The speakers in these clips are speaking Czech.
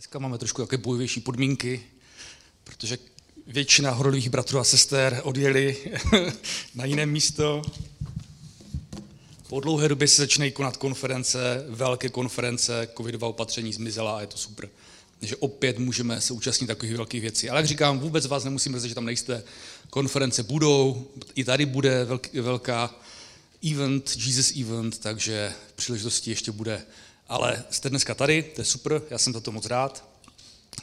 Dneska máme trošku jaké bojovější podmínky, protože většina horolivých bratrů a sester odjeli na jiné místo. Po dlouhé době se začínají konat konference, velké konference, covidová opatření zmizela a je to super. Takže opět můžeme se účastnit takových velkých věcí. Ale jak říkám, vůbec vás nemusím říct, že tam nejste. Konference budou, i tady bude velká event, Jesus event, takže příležitosti ještě bude. Ale jste dneska tady, to je super, já jsem za to moc rád.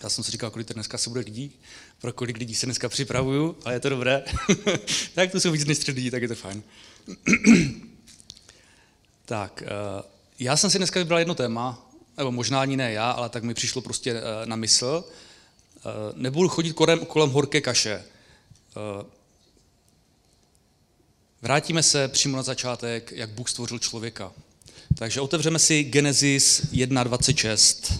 Já jsem si říkal, kolik dneska se bude lidí, pro kolik lidí se dneska připravuju, ale je to dobré. Tak to jsou víc než 3 lidí, tak je to fajn. Tak, já jsem si dneska vybral jedno téma, nebo možná ani ne já, ale tak mi přišlo prostě na mysl. Nebudu chodit kolem horké kaše. Vrátíme se přímo na začátek, jak Bůh stvořil člověka. Takže otevřeme si Genesis 1.26.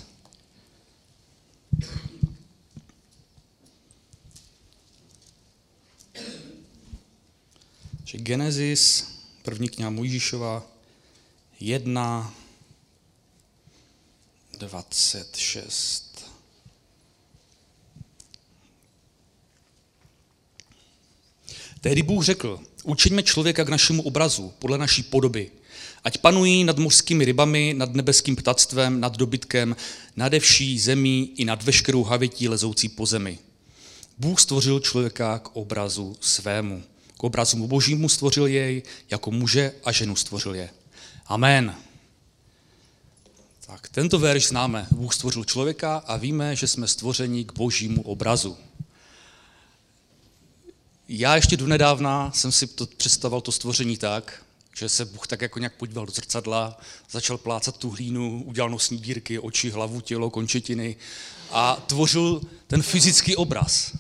Genesis, první kniha Mojžíšova, 1.26. Tehdy Bůh řekl, učiňme člověka k našemu obrazu, podle naší podoby. Ať panují nad mořskými rybami, nad nebeským ptactvem, nad dobytkem, nade vší zemí i nad veškerou havětí lezoucí po zemi. Bůh stvořil člověka k obrazu svému. K obrazu božímu stvořil jej, jako muže a ženu stvořil je. Amen. Tak tento verš známe. Bůh stvořil člověka a víme, že jsme stvořeni k božímu obrazu. Já ještě donedávna jsem si představoval to stvoření tak, že se Bůh tak jako nějak podíval do zrcadla, začal plácat tu hlínu, udělal nosní dírky, oči, hlavu, tělo, končetiny a tvořil ten fyzický obraz.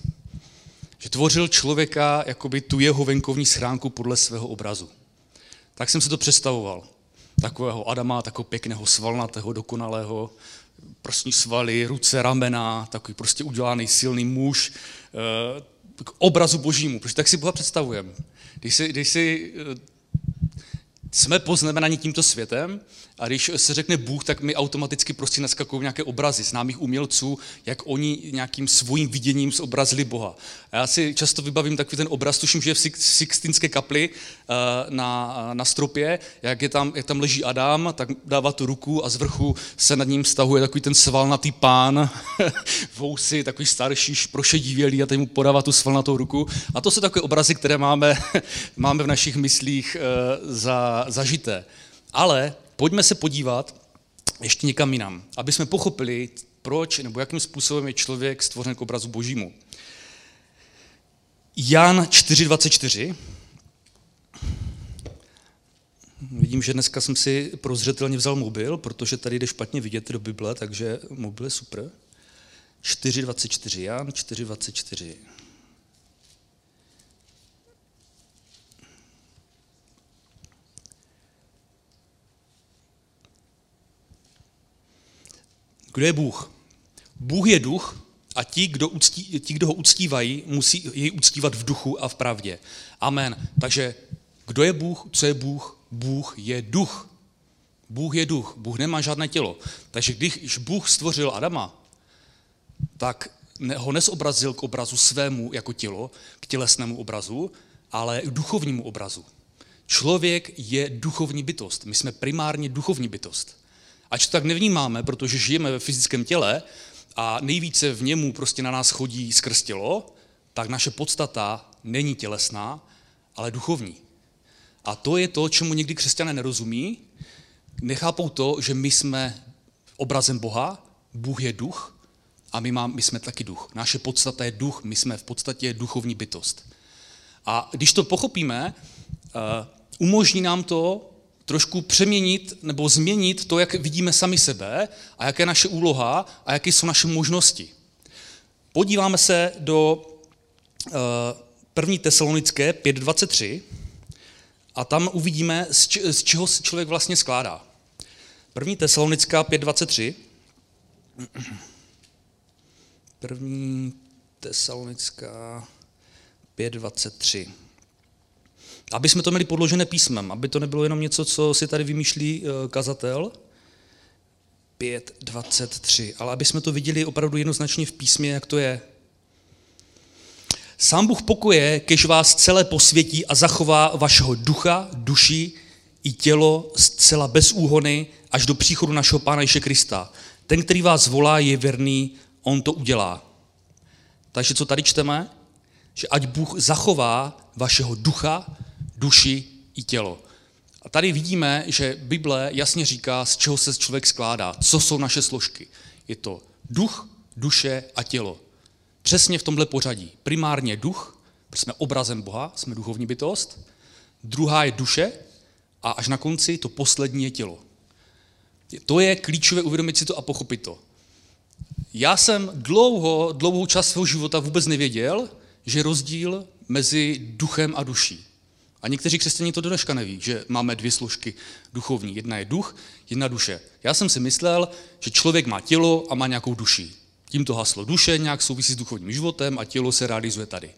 Že tvořil člověka, jakoby tu jeho venkovní schránku podle svého obrazu. Tak jsem se to představoval. Takového Adama, takového pěkného, svalnatého, dokonalého, prstní svaly, ruce, ramena, takový prostě udělaný silný muž, k obrazu božímu, protože tak si Boha představujeme. Když si jsme poznamenáni tímto světem a když se řekne Bůh, tak mi automaticky prostě naskakují nějaké obrazy známých umělců, jak oni nějakým svým viděním zobrazili Boha. A já si často vybavím takový ten obraz, tuším, že je v Sixtinské kapli na stropě, jak tam leží Adam, tak dává tu ruku a z vrchu se nad ním stahuje takový ten svalnatý pán, vousy, takový starší, prošedivělý a teď mu podává tu svalnatou ruku. A to jsou takové obrazy, které máme v našich myslích zažité. Ale pojďme se podívat ještě někam jinam, aby jsme pochopili, proč nebo jakým způsobem je člověk stvořen k obrazu božímu. Jan 4.24. Vidím, že dneska jsem si prozřetelně vzal mobil, protože tady jde špatně vidět do Bible, takže mobil je super. 4.24, Jan 4.24. Kdo je Bůh? Bůh je duch a ti, kdo ho uctívají, musí jej uctívat v duchu a v pravdě. Amen. Takže kdo je Bůh? Co je Bůh? Bůh je duch. Bůh je duch. Bůh nemá žádné tělo. Takže když Bůh stvořil Adama, tak ho nezobrazil k obrazu svému jako tělo, k tělesnému obrazu, ale k duchovnímu obrazu. Člověk je duchovní bytost. My jsme primárně duchovní bytost. Ač to tak nevnímáme, protože žijeme ve fyzickém těle a nejvíce v němu prostě na nás chodí skrz tělo, tak naše podstata není tělesná, ale duchovní. A to je to, čemu někdy křesťané nerozumí. Nechápou to, že my jsme obrazem Boha, Bůh je duch a my jsme taky duch. Naše podstata je duch, my jsme v podstatě duchovní bytost. A když to pochopíme, umožní nám to trošku přeměnit nebo změnit to, jak vidíme sami sebe a jaká je naše úloha a jaké jsou naše možnosti. Podíváme se do 1. Tesalonické 5.23 a tam uvidíme, z čeho se člověk vlastně skládá. 1. Tesalonická 5.23. 1. Tesalonická 5.23. Aby jsme to měli podložené písmem, aby to nebylo jenom něco, co si tady vymýšlí kazatel. 5:23. Ale aby jsme to viděli opravdu jednoznačně v písmě, jak to je. Sám Bůh pokoje, kež vás celé posvětí a zachová vašeho ducha, duši i tělo zcela bez úhony až do příchodu našeho Pána Ježíše Krista. Ten, který vás volá, je věrný, on to udělá. Takže co tady čteme? Že ať Bůh zachová vašeho ducha, duši i tělo. A tady vidíme, že Bible jasně říká, z čeho se člověk skládá, co jsou naše složky. Je to duch, duše a tělo. Přesně v tomhle pořadí. Primárně duch, protože jsme obrazem Boha, jsme duchovní bytost. Druhá je duše a až na konci to poslední je tělo. To je klíčové uvědomit si to a pochopit to. Já jsem dlouhou část svého života vůbec nevěděl, že je rozdíl mezi duchem a duší. A někteří křesťané to do dneška neví, že máme dvě složky duchovní. Jedna je duch, jedna duše. Já jsem si myslel, že člověk má tělo a má nějakou duši. Tímto haslo duše nějak souvisí s duchovním životem a tělo se realizuje tady.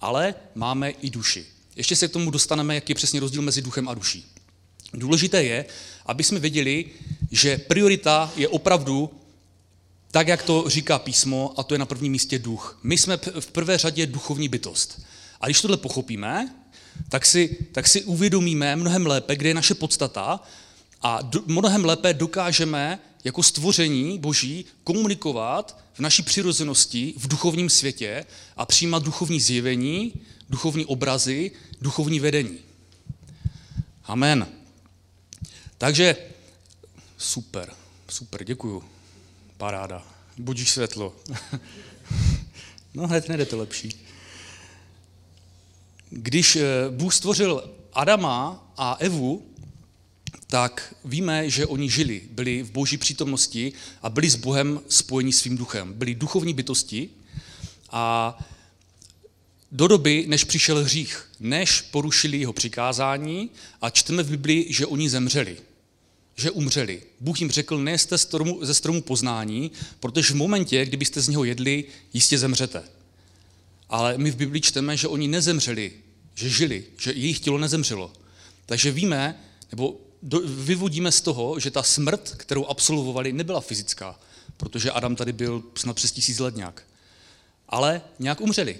Ale máme i duši. Ještě se k tomu dostaneme, jaký je přesně rozdíl mezi duchem a duší. Důležité je, aby jsme věděli, že priorita je opravdu tak, jak to říká písmo, a to je na prvním místě duch. My jsme v prvé řadě duchovní bytost. A když tohle pochopíme, tak si uvědomíme mnohem lépe, kde je naše podstata a mnohem lépe dokážeme jako stvoření Boží komunikovat v naší přirozenosti v duchovním světě a přijímat duchovní zjevení, duchovní obrazy, duchovní vedení. Amen. Takže super, děkuju. Paráda. Budíš světlo. No hned nejdete lepší. Když Bůh stvořil Adama a Evu, tak víme, že oni žili, byli v Boží přítomnosti a byli s Bohem spojeni svým duchem. Byli duchovní bytosti a do doby, než přišel hřích, než porušili jeho přikázání a čteme v Biblii, že oni zemřeli, že umřeli. Bůh jim řekl, nejeste ze stromu poznání, protože v momentě, kdybyste z něho jedli, jistě zemřete. Ale my v Biblii čteme, že oni nezemřeli, že žili, že jejich tělo nezemřelo. Takže víme, nebo vyvodíme z toho, že ta smrt, kterou absolvovali, nebyla fyzická, protože Adam tady byl snad přes 1000 let nějak. Ale nějak umřeli.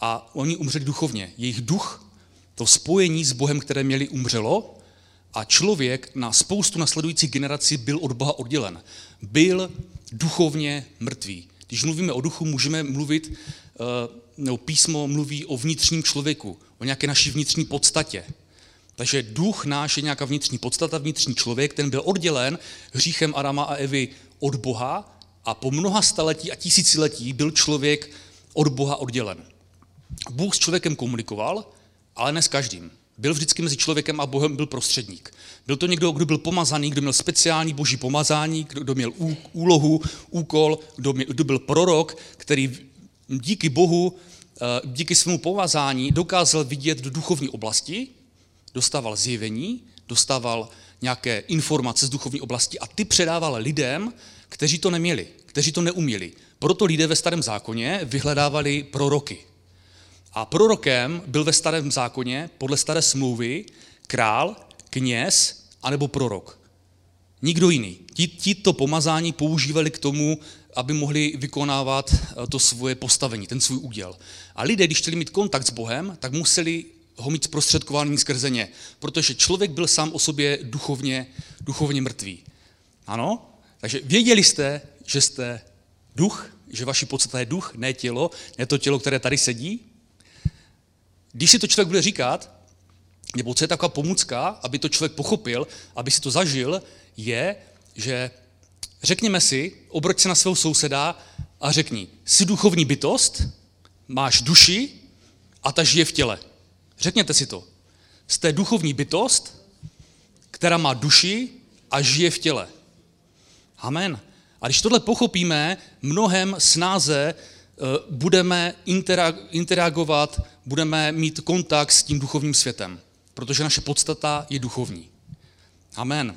A oni umřeli duchovně. Jejich duch, to spojení s Bohem, které měli, umřelo a člověk na spoustu nasledujících generací byl od Boha oddělen. Byl duchovně mrtvý. Když mluvíme o duchu, můžeme mluvit, nebo písmo mluví o vnitřním člověku, o nějaké naší vnitřní podstatě. Takže duch náš je nějaká vnitřní podstata, vnitřní člověk, ten byl oddělen hříchem Adama a Evy od Boha a po mnoha staletí a tisíciletí byl člověk od Boha oddělen. Bůh s člověkem komunikoval, ale ne s každým. Byl vždycky mezi člověkem a Bohem, byl prostředník. Byl to někdo, kdo byl pomazaný, kdo měl speciální boží pomazání, kdo měl úlohu, úkol, kdo byl prorok, který díky Bohu, díky svému pomazání dokázal vidět do duchovní oblasti, dostával zjevení, dostával nějaké informace z duchovní oblasti a ty předával lidem, kteří to neměli, kteří to neuměli. Proto lidé ve starém zákoně vyhledávali proroky. A prorokem byl ve starém zákoně, podle staré smlouvy, král, kněz anebo prorok. Nikdo jiný. Tito pomazání používali k tomu, aby mohli vykonávat to svoje postavení, ten svůj úděl. A lidé, když chtěli mít kontakt s Bohem, tak museli ho mít zprostředkovaný skrze ně, protože člověk byl sám o sobě duchovně mrtvý. Ano? Takže věděli jste, že jste duch, že vaši podstata je duch, ne tělo, ne to tělo, které tady sedí. Když si to člověk bude říkat, nebo co je taková pomůcka, aby to člověk pochopil, aby si to zažil, je, že řekněme si, obroť se na svého souseda a řekni, jsi duchovní bytost, máš duši a ta žije v těle. Řekněte si to. Jste duchovní bytost, která má duši a žije v těle. Amen. A když tohle pochopíme, mnohem snáze budeme interagovat, budeme mít kontakt s tím duchovním světem, protože naše podstata je duchovní. Amen.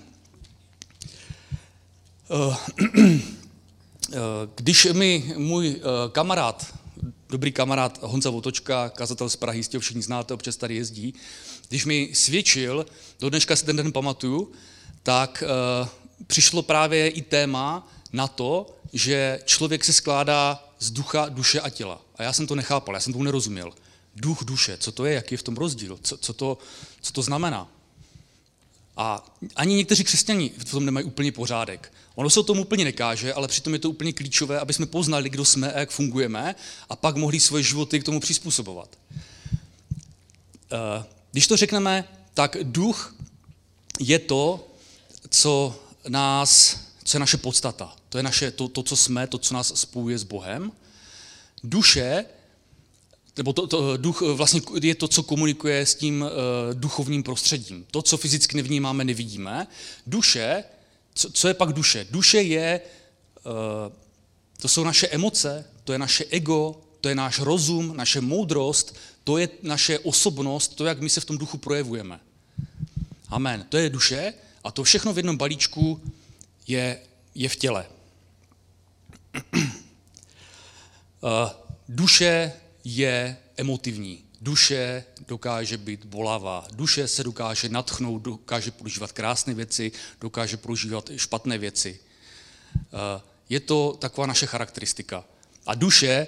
Když mi můj kamarád, dobrý kamarád Honza Votočka, kazatel z Prahy, jistě ho všichni znáte, občas tady jezdí, když mi svědčil, do dneška si ten den pamatuju, tak přišlo právě i téma na to, že člověk se skládá z ducha, duše a těla. A já jsem to nechápal, já jsem tomu nerozuměl. Duch, duše, co to je, jaký je v tom rozdíl, co to znamená. A ani někteří křesťané v tom nemají úplně pořádek. Ono se o tom úplně nekáže, ale přitom je to úplně klíčové, aby jsme poznali, kdo jsme a jak fungujeme, a pak mohli svoje životy k tomu přizpůsobovat. Když to řekneme, tak duch je to, co je naše podstata. To je to, co jsme, to, co nás spojuje s Bohem. Duše, nebo duch vlastně je to, co komunikuje s tím duchovním prostředím. To, co fyzicky nevnímáme, nevidíme. Duše, co je pak duše? Duše je, to jsou naše emoce, to je naše ego, to je náš rozum, naše moudrost, to je naše osobnost, to, jak my se v tom duchu projevujeme. Amen. To je duše a to všechno v jednom balíčku je v těle. Duše je emotivní. Duše dokáže být bolavá. Duše se dokáže nadchnout, dokáže prožívat krásné věci, dokáže prožívat špatné věci. Je to taková naše charakteristika. A duše,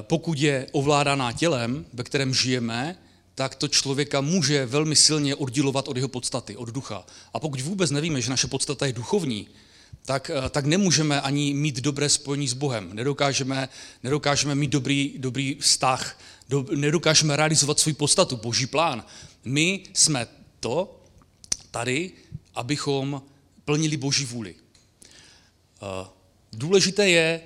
pokud je ovládaná tělem, ve kterém žijeme, tak to člověka může velmi silně oddělovat od jeho podstaty, od ducha. A pokud vůbec nevíme, že naše podstata je duchovní, tak nemůžeme ani mít dobré spojení s Bohem. Nedokážeme mít dobrý vztah, nedokážeme realizovat svou podstatu, Boží plán. My jsme tady, abychom plnili Boží vůli. Důležité je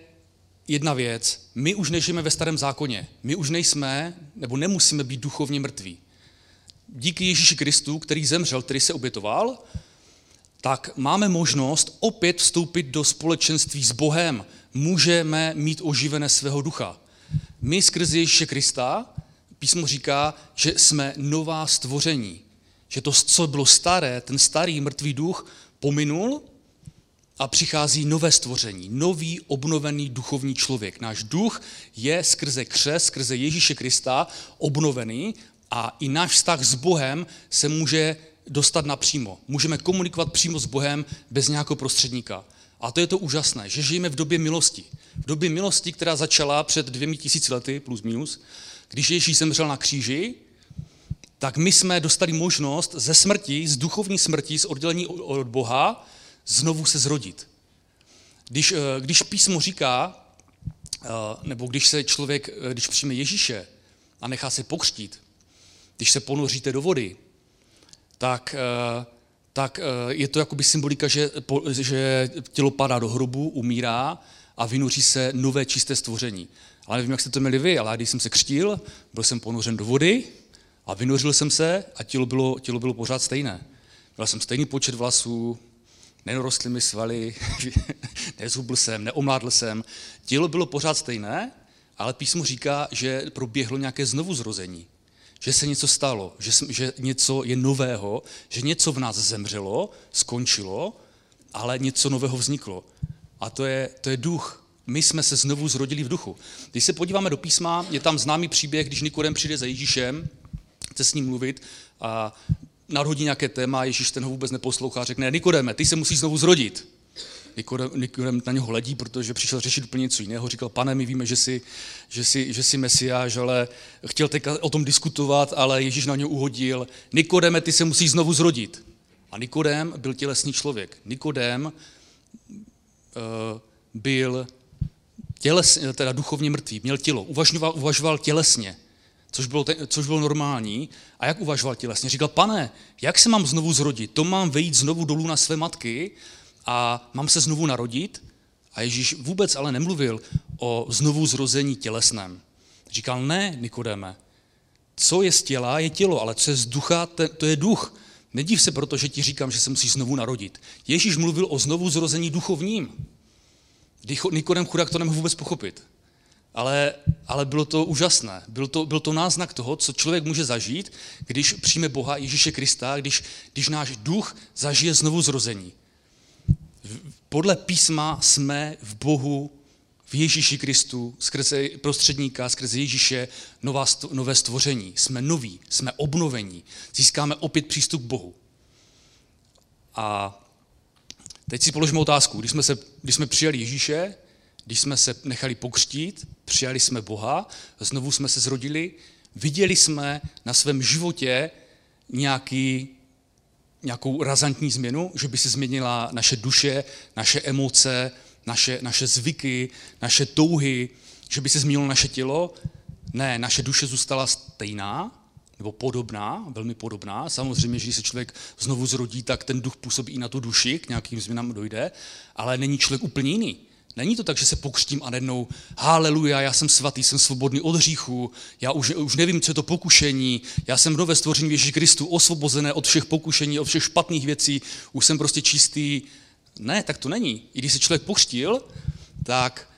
jedna věc, my už nežijeme ve starém zákoně. My už nejsme, nebo nemusíme být duchovně mrtví. Díky Ježíši Kristu, který zemřel, který se obětoval, tak máme možnost opět vstoupit do společenství s Bohem. Můžeme mít oživené svého ducha. My skrze Ježíše Krista, písmo říká, že jsme nová stvoření. Že to, co bylo staré, ten starý mrtvý duch pominul a přichází nové stvoření, nový obnovený duchovní člověk. Náš duch je skrze křest, skrze Ježíše Krista obnovený a i náš vztah s Bohem se může dostat napřímo. Můžeme komunikovat přímo s Bohem bez nějakého prostředníka. A to je to úžasné, že žijeme v době milosti. V době milosti, která začala před 2000 lety, plus minus, když Ježíš zemřel na kříži, tak my jsme dostali možnost ze smrti, z duchovní smrti, z oddělení od Boha, znovu se zrodit. Když písmo říká, nebo když přijme Ježíše a nechá se pokřtít, když se ponoříte do vody, tak je to jakoby symbolika, že tělo padá do hrobu, umírá a vynoří se nové čisté stvoření. Ale nevím, jak jste to měli vy, ale když jsem se křtil, byl jsem ponořen do vody a vynořil jsem se a tělo bylo pořád stejné. Měl jsem stejný počet vlasů, nerostly mi svaly, nezhubl jsem, neomládl jsem. Tělo bylo pořád stejné, ale písmo říká, že proběhlo nějaké znovuzrození. Že se něco stalo, že něco je nového, že něco v nás zemřelo, skončilo, ale něco nového vzniklo. A to je duch. My jsme se znovu zrodili v duchu. Když se podíváme do písma, je tam známý příběh, když Nikodem přijde za Ježíšem, chce s ním mluvit a nadhodí nějaké téma, Ježíš ten ho vůbec neposlouchá, řekne, Nikodeme, ty se musíš znovu zrodit. Nikodem na něho hledí, protože přišel řešit úplně něco jiného. Říkal, pane, my víme, že jsi Mesiáš, ale chtěl teďka o tom diskutovat, ale Ježíš na něho uhodil. Nikodeme, ty se musíš znovu zrodit. A Nikodem byl tělesný člověk. Nikodem byl tělesně, teda duchovně mrtvý, měl tělo, uvažoval tělesně. Což bylo normální. A jak uvažoval tělesně? Říkal, pane, jak se mám znovu zrodit? To mám vejít znovu dolů na své matky a mám se znovu narodit? A Ježíš vůbec ale nemluvil o znovu zrození tělesném. Říkal, ne, Nikodeme, co je z těla, je tělo, ale co je z ducha, to je duch. Nedív se, protože ti říkám, že se musíš znovu narodit. Ježíš mluvil o znovu zrození duchovním. Nikodem chudák to nemohl vůbec pochopit. Ale bylo to úžasné, byl to náznak toho, co člověk může zažít, když přijme Boha Ježíše Krista, když náš duch zažije znovu zrození. Podle písma jsme v Bohu, v Ježíši Kristu, skrze prostředníka, skrze Ježíše, nové stvoření. Jsme noví, jsme obnovení, získáme opět přístup k Bohu. A Teď si položme otázku. Když jsme přijali Ježíše, když jsme se nechali pokřtít, přijali jsme Boha, znovu jsme se zrodili, viděli jsme na svém životě nějakou razantní změnu, že by se změnila naše duše, naše emoce, naše zvyky, naše touhy, že by se změnilo naše tělo. Ne, naše duše zůstala stejná, nebo podobná, velmi podobná. Samozřejmě, že když se člověk znovu zrodí, tak ten duch působí i na tu duši, k nějakým změnám dojde, ale není člověk úplně jiný. Není to tak, že se pokřtím a najednou haleluja, já jsem svatý, jsem svobodný od hříchu, já už nevím, co je to pokušení, já jsem nové stvoření v Ježíši Kristu, osvobozené od všech pokušení, od všech špatných věcí, už jsem prostě čistý. Ne, tak to není. I když se člověk pokřtil, tak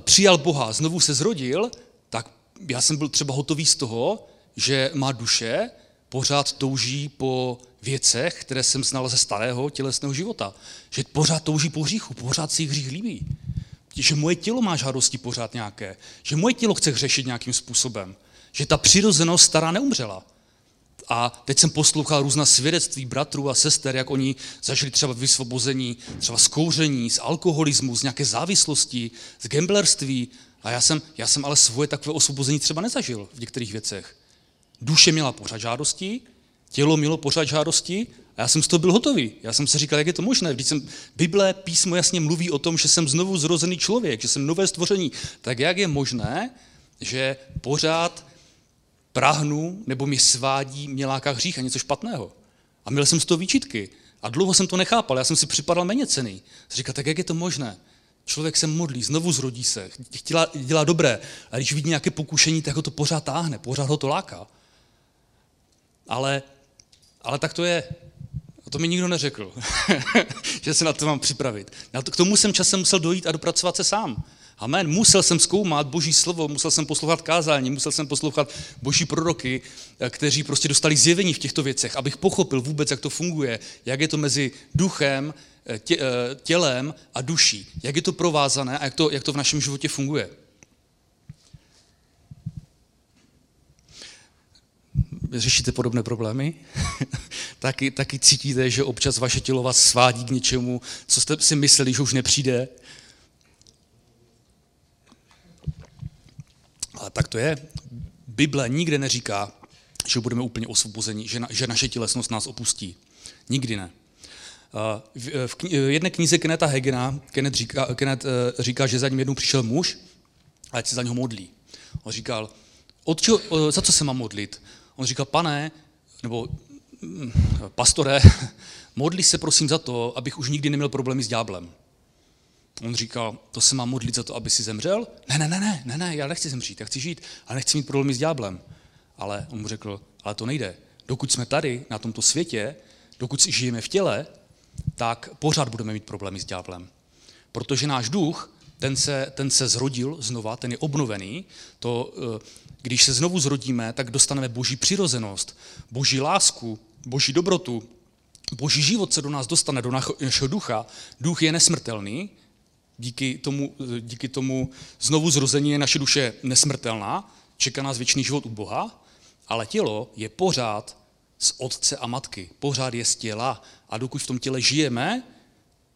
přijal Boha, znovu se zrodil, tak já jsem byl třeba hotový z toho, že má duše pořád touží po věcech, které jsem znal ze starého tělesného života. Že pořád touží po hříchu, pořád si hřích líbí. Že moje tělo má žádosti pořád nějaké. Že moje tělo chce hřešit nějakým způsobem. Že ta přirozenost stará neumřela. A teď jsem poslouchal různá svědectví bratrů a sester, jak oni zažili třeba vysvobození, třeba z kouření, z alkoholismu, z nějaké závislosti, z gamblerství. A já jsem ale svoje takové osvobození třeba nezažil v některých věcech. Duše měla pořád žádosti, tělo mělo pořád žádosti a já jsem z toho byl hotový. Já jsem si říkal, jak je to možné. Vždyť Bible, písmo jasně mluví o tom, že jsem znovu zrozený člověk, že jsem nové stvoření. Tak jak je možné, že pořád prahnu nebo mě svádí mě láká hřích a něco špatného? A měl jsem z toho výčitky a dlouho jsem to nechápal, já jsem si připadal méněcenný. Říkal, tak jak je to možné? Člověk se modlí, znovu zrodí se, dělá dobré a když vidí nějaké pokušení, tak ho to pořád táhne, pořád ho to láká. Ale tak to je. To mi nikdo neřekl, že se na to mám připravit. K tomu jsem časem musel dojít a dopracovat se sám. Amen. Musel jsem zkoumat Boží slovo, musel jsem poslouchat kázání, musel jsem poslouchat Boží proroky, kteří prostě dostali zjevení v těchto věcech, abych pochopil vůbec, jak to funguje, jak je to mezi duchem, tělem a duší, jak je to provázané a jak to v našem životě funguje. Řešíte podobné problémy, taky cítíte, že občas vaše tělo vás svádí k něčemu, co jste si mysleli, že už nepřijde. A tak to je. Bible nikde neříká, že budeme úplně osvobozeni, že naše tělesnost nás opustí. Nikdy ne. V jedné knize Kennetha Heggena Kenneth říká, že za ním jednou přišel muž a ať se za něho modlí. On říkal, za co se mám modlit? On říkal, pane, nebo pastore, modli se prosím za to, abych už nikdy neměl problémy s ďáblem. On říkal, to se mám modlit za to, aby si zemřel? Ne, já nechci zemřít, já chci žít, ale nechci mít problémy s ďáblem. Ale on mu řekl, ale to nejde. Dokud jsme tady, na tomto světě, dokud žijeme v těle, tak pořád budeme mít problémy s ďáblem. Protože náš duch, ten se zrodil znova, ten je obnovený, Když se znovu zrodíme, tak dostaneme Boží přirozenost, Boží lásku, Boží dobrotu, Boží život se do nás dostane, do našeho ducha. Duch je nesmrtelný, díky tomu znovu zrození je naše duše nesmrtelná, čeká nás věčný život u Boha, ale tělo je pořád z otce a matky, pořád je z těla a dokud v tom těle žijeme,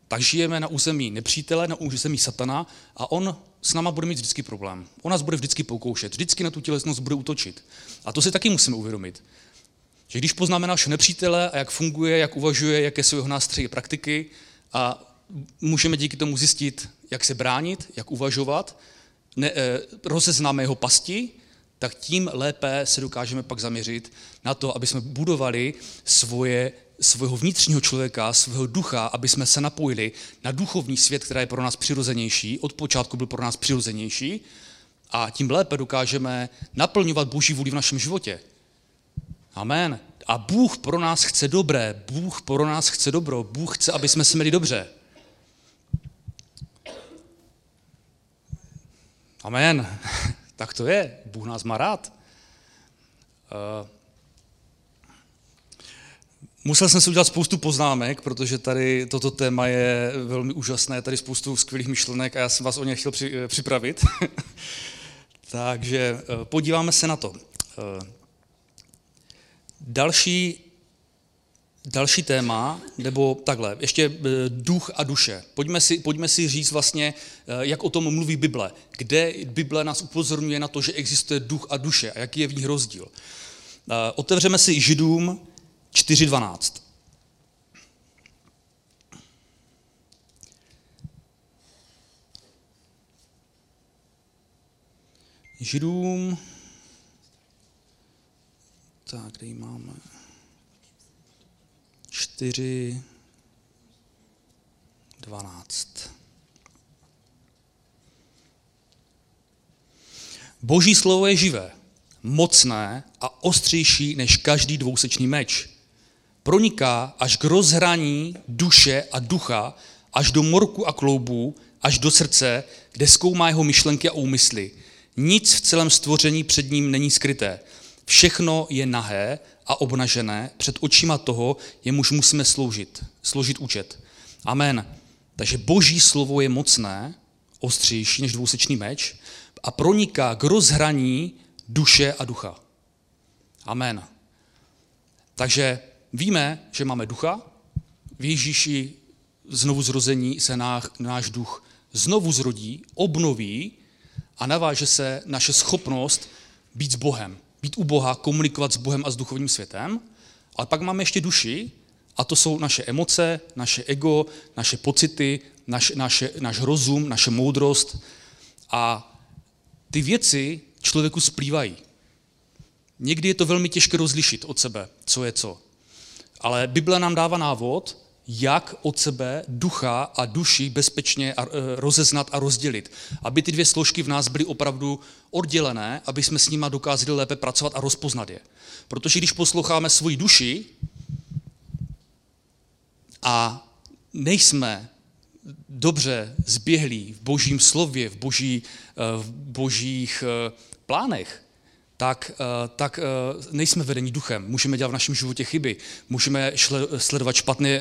tak žijeme na území nepřítele, na území satana a on s náma bude mít vždycky problém. On nás bude vždycky pokoušet, vždycky na tu tělesnost bude útočit. A to si taky musíme uvědomit. Že když poznáme našeho nepřítele a jak funguje, jak uvažuje, jaké jsou jeho nástřihy praktiky a můžeme díky tomu zjistit, jak se bránit, jak uvažovat, rozeznáme jeho pasti, tak tím lépe se dokážeme pak zaměřit na to, aby jsme budovali svého vnitřního člověka, svého ducha, aby jsme se napojili na duchovní svět, který je pro nás přirozenější, od počátku byl pro nás přirozenější a tím lépe dokážeme naplňovat Boží vůli v našem životě. Amen. A Bůh pro nás chce dobré, Bůh pro nás chce dobro, Bůh chce, aby jsme se měli dobře. Amen. Tak to je, Bůh nás má rád. Musel jsem si udělat spoustu poznámek, protože tady toto téma je velmi úžasné, je tady spoustu skvělých myšlenek a já jsem vás o ně chtěl připravit. Takže podíváme se na to. Další Další téma, nebo takhle, ještě duch a duše. Pojďme si říct vlastně, jak o tom mluví Bible. Kde Bible nás upozorňuje na to, že existuje duch a duše a jaký je v nich rozdíl. Otevřeme si Židům 4.12. Židům, tak, kde ji máme? 4.12. Boží slovo je živé, mocné a ostřejší než každý dvousečný meč. Proniká až k rozhraní duše a ducha, až do morku a kloubů, až do srdce, kde zkoumá jeho myšlenky a úmysly. Nic v celém stvoření před ním není skryté. Všechno je nahé a obnažené před očima toho, jemuž musíme složit účet. Amen. Takže Boží slovo je mocné, ostřejší než dvousečný meč a proniká k rozhraní duše a ducha. Amen. Takže víme, že máme ducha, v Ježíši znovuzrození se náš duch znovu zrodí, obnoví a naváže se naše schopnost být s Bohem. Být u Boha, komunikovat s Bohem a s duchovním světem, ale pak máme ještě duši a to jsou naše emoce, naše ego, naše pocity, náš rozum, naše moudrost a ty věci člověku splývají. Někdy je to velmi těžké rozlišit od sebe, co je co. Ale Bible nám dává návod, jak od sebe ducha a duši bezpečně rozeznat a rozdělit. Aby ty dvě složky v nás byly opravdu oddělené, aby jsme s nima dokázali lépe pracovat a rozpoznat je. Protože když posloucháme svoji duši a nejsme dobře zběhlí v božím slově, v božích plánech, tak nejsme vedení duchem, můžeme dělat v našem životě chyby, můžeme sledovat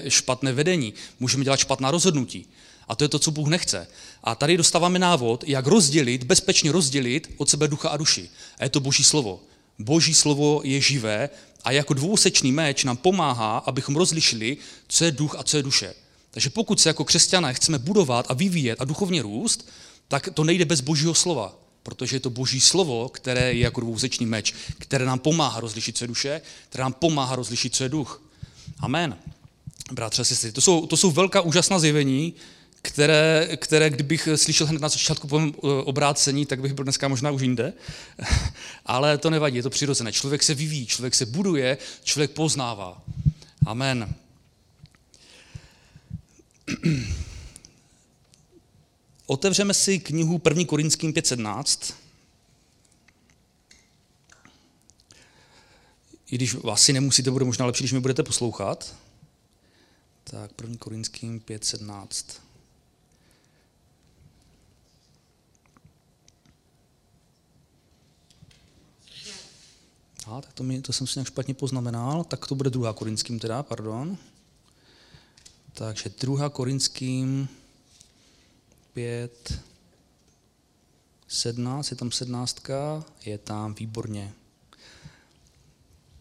špatné vedení, můžeme dělat špatná rozhodnutí. A to je to, co Bůh nechce. A tady dostáváme návod, jak bezpečně rozdělit od sebe ducha a duši. A je to Boží slovo. Boží slovo je živé a jako dvousečný meč nám pomáhá, abychom rozlišili, co je duch a co je duše. Takže pokud se jako křesťané chceme budovat a vyvíjet a duchovně růst, tak to nejde bez Božího slova. Protože je to Boží slovo, které je jako dvousečný meč, které nám pomáhá rozlišit, co je duše, které nám pomáhá rozlišit, co je duch. Amen. Bratře a sestry, to jsou velká úžasná zjevení, které kdybych slyšel hned na začátku po mém obrácení, tak bych byl dneska možná už jinde. Ale to nevadí, je to přirozené. Člověk se vyvíjí, člověk se buduje, člověk poznává. Amen. Otevřeme si knihu 1. Korinským 5.17. I když asi nemusíte, bude možná lepší, když mě budete poslouchat. Tak 1. Korinským 5.17. A tak to jsem si nějak špatně poznamenal. Tak to bude 2. Korinským teda, pardon. Takže 2. Korinským 5.17, je tam 17, je tam, výborně.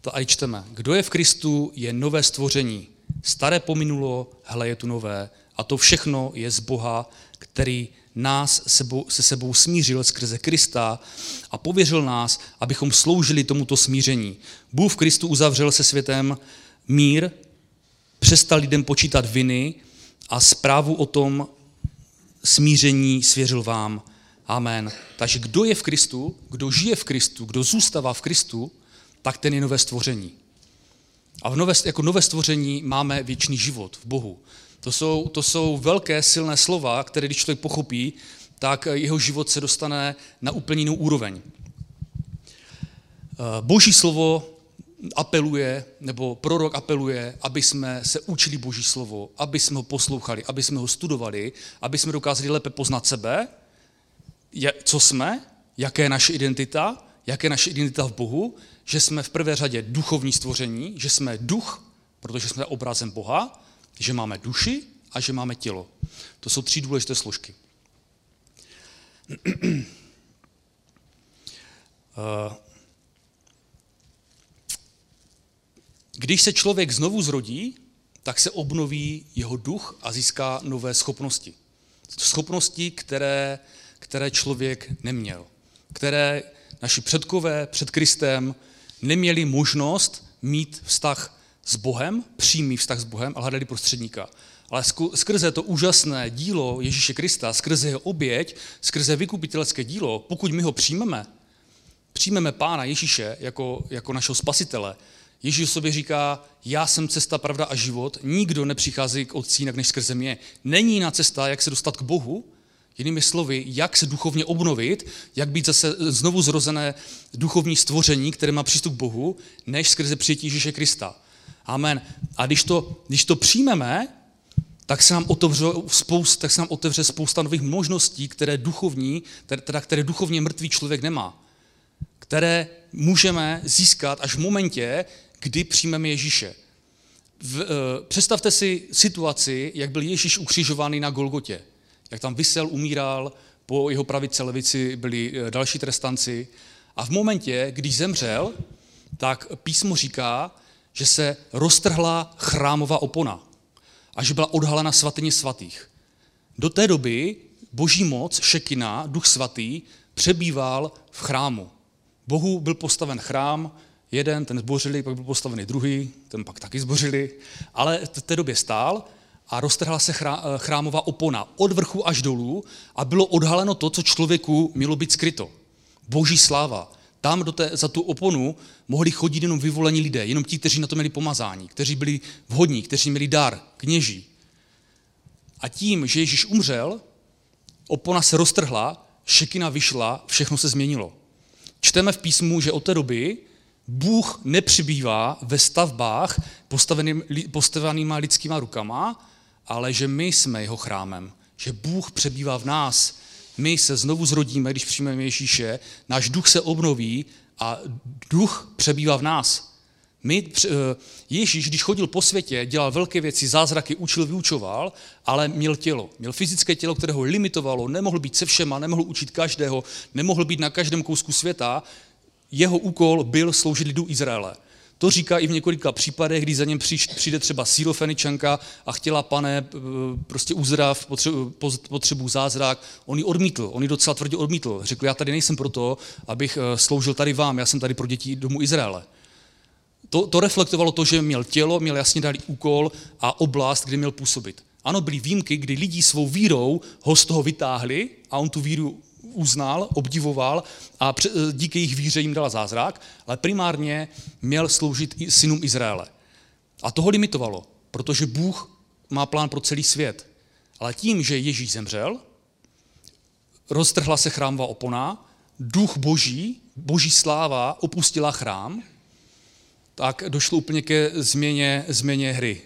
To a čteme. Kdo je v Kristu, je nové stvoření. Staré pominulo, hle, je tu nové. A to všechno je z Boha, který nás se sebou smířil skrze Krista a pověřil nás, abychom sloužili tomuto smíření. Bůh v Kristu uzavřel se světem mír, přestal lidem počítat viny a zprávu o tom, smíření svěřil vám. Amen. Takže kdo je v Kristu, kdo žije v Kristu, kdo zůstává v Kristu, tak ten je nové stvoření. A jako nové stvoření máme věčný život v Bohu. To jsou velké silné slova, které když člověk pochopí, tak jeho život se dostane na úplně jinou úroveň. Boží slovo apeluje, nebo prorok apeluje, aby jsme se učili Boží slovo, aby jsme ho poslouchali, aby jsme ho studovali, aby jsme dokázali lépe poznat sebe, co jsme, jaká je naše identita v Bohu, že jsme v prvé řadě duchovní stvoření, že jsme duch, protože jsme obrazem Boha, že máme duši a že máme tělo. To jsou 3 důležité složky. Když se člověk znovu zrodí, tak se obnoví jeho duch a získá nové schopnosti. Schopnosti, které člověk neměl. Které naši předkové před Kristem neměli možnost mít vztah s Bohem, přímý vztah s Bohem, ale hledali prostředníka. Ale skrze to úžasné dílo Ježíše Krista, skrze jeho oběť, skrze vykupitelské dílo, pokud my ho přijmeme Pána Ježíše jako našeho spasitele, Ježíš sobě říká, já jsem cesta, pravda a život, nikdo nepřichází k Otci jinak než skrze mě. Není jiná cesta, jak se dostat k Bohu, jinými slovy, jak se duchovně obnovit, jak být zase znovu zrozené duchovní stvoření, které má přístup k Bohu, než skrze přijetí Ježíše Krista. Amen. A když to přijmeme, tak se nám otevře spousta nových možností, které duchovně mrtvý člověk nemá. Které můžeme získat až v momentě, kdy přijmeme Ježíše. Představte si situaci, jak byl Ježíš ukřižovaný na Golgotě. Jak tam visel, umíral, po jeho pravici, levici byli další trestanci. A v momentě, když zemřel, tak písmo říká, že se roztrhla chrámová opona a že byla odhalena svatyně svatých. Do té doby boží moc, šekina, duch svatý, přebýval v chrámu. Bohu byl postaven chrám, jeden, ten zbořili, pak byl postavený druhý, ten pak taky zbořili, ale v té době stál a roztrhla se chrámová opona od vrchu až dolů a bylo odhaleno to, co člověku mělo být skryto. Boží sláva. Tam za tu oponu mohli chodit jenom vyvolení lidé, jenom ti, kteří na to měli pomazání, kteří byli vhodní, kteří měli dar, kněží. A tím, že Ježíš umřel, opona se roztrhla, šekina vyšla, všechno se změnilo. Čteme v písmu, že od té doby Bůh nepřibývá ve stavbách postavenýma lidskýma rukama, ale že my jsme jeho chrámem, že Bůh přebývá v nás. My se znovu zrodíme, když přijmeme Ježíše, náš duch se obnoví a duch přebývá v nás. Ježíš, když chodil po světě, dělal velké věci, zázraky, učil, vyučoval, ale měl tělo. Měl fyzické tělo, které ho limitovalo, nemohl být se všema, nemohl učit každého, nemohl být na každém kousku světa. Jeho úkol byl sloužit lidu Izraele. To říká i v několika případech, kdy za něm přijde třeba Sýrofeničanka a chtěla, pane, prostě uzdrav, potřebu zázrak. On ji odmítl, on ji docela tvrdě odmítl. Řekl, já tady nejsem proto, abych sloužil tady vám, já jsem tady pro děti domu Izraele. To reflektovalo to, že měl tělo, měl jasně daný úkol a oblast, kde měl působit. Ano, byly výjimky, kdy lidi svou vírou ho z toho vytáhli a on tu víru uznal, obdivoval a díky jejich víře jim dala zázrak, ale primárně měl sloužit i synům Izraele. A toho limitovalo, protože Bůh má plán pro celý svět. Ale tím, že Ježíš zemřel, roztrhla se chrámová opona, duch boží, boží sláva opustila chrám, tak došlo úplně ke změně hry.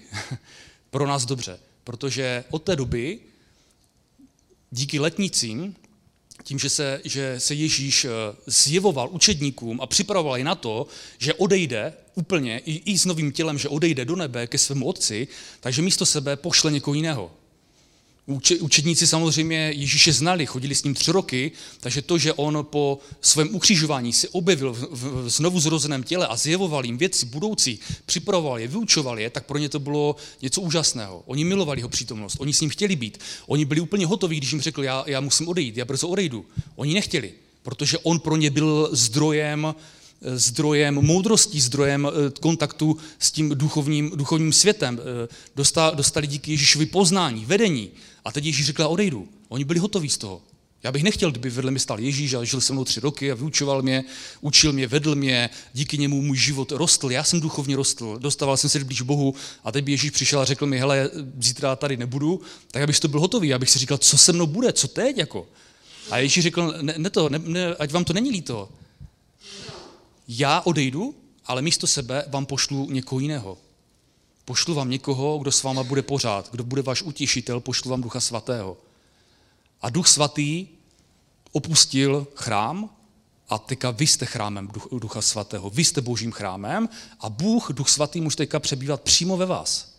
Pro nás dobře, protože od té doby díky letnicím, tím, že se Ježíš zjevoval učedníkům a připravoval je na to, že odejde úplně, i s novým tělem, že odejde do nebe ke svému otci, takže místo sebe pošle někoho jiného. Učedníci samozřejmě Ježíše znali, chodili s ním 3 roky, takže to, že on po svém ukřižování se objevil v znovu zrozeném těle a zjevoval jim věci budoucí, připravoval je, vyučoval je, tak pro ně to bylo něco úžasného. Oni milovali jeho přítomnost, oni s ním chtěli být. Oni byli úplně hotoví, když jim řekl, já musím odejít, já brzo odejdu. Oni nechtěli, protože on pro ně byl zdrojem moudrosti, zdrojem kontaktu s tím duchovním světem. Dostali díky Ježíšovi poznání, vedení. A teď Ježíš řekl, odejdu. Oni byli hotoví z toho. Já bych nechtěl, kdyby vedle mě stál Ježíš a žil se mnou 3 roky a vyučoval mě, učil mě, vedl mě, díky němu můj život rostl, já jsem duchovně rostl, dostával jsem se blíž Bohu a teď by Ježíš přišel a řekl mi, hele, zítra tady nebudu, tak abych to byl hotový, abych si říkal, co se mnou bude, co teď jako. A Ježíš řekl, ne, ať vám to není líto. Já odejdu, ale místo sebe vám pošlu někoho jiného. Pošlu vám někoho, kdo s váma bude pořád, kdo bude váš utěšitel, pošlu vám Ducha Svatého. A Duch Svatý opustil chrám a teďka vy jste chrámem Ducha Svatého, vy jste Božím chrámem a Bůh, Duch Svatý, může teďka přebývat přímo ve vás.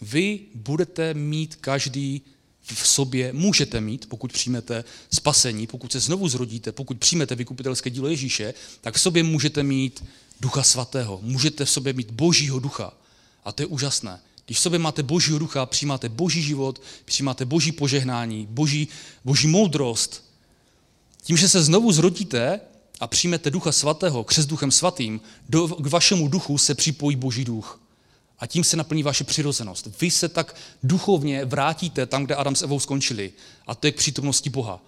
Vy budete mít každý v sobě, můžete mít, pokud přijmete spasení, pokud se znovu zrodíte, pokud přijmete vykupitelské dílo Ježíše, tak v sobě můžete mít Ducha Svatého. Můžete v sobě mít Božího Ducha. A to je úžasné. Když v sobě máte Božího Ducha, přijímáte Boží život, přijímáte Boží požehnání, Boží moudrost. Tím, že se znovu zrodíte a přijmete Ducha Svatého, křest Duchem Svatým, k vašemu duchu se připojí Boží duch. A tím se naplní vaše přirozenost. Vy se tak duchovně vrátíte tam, kde Adam s Evou skončili. A to je k přítomnosti Boha.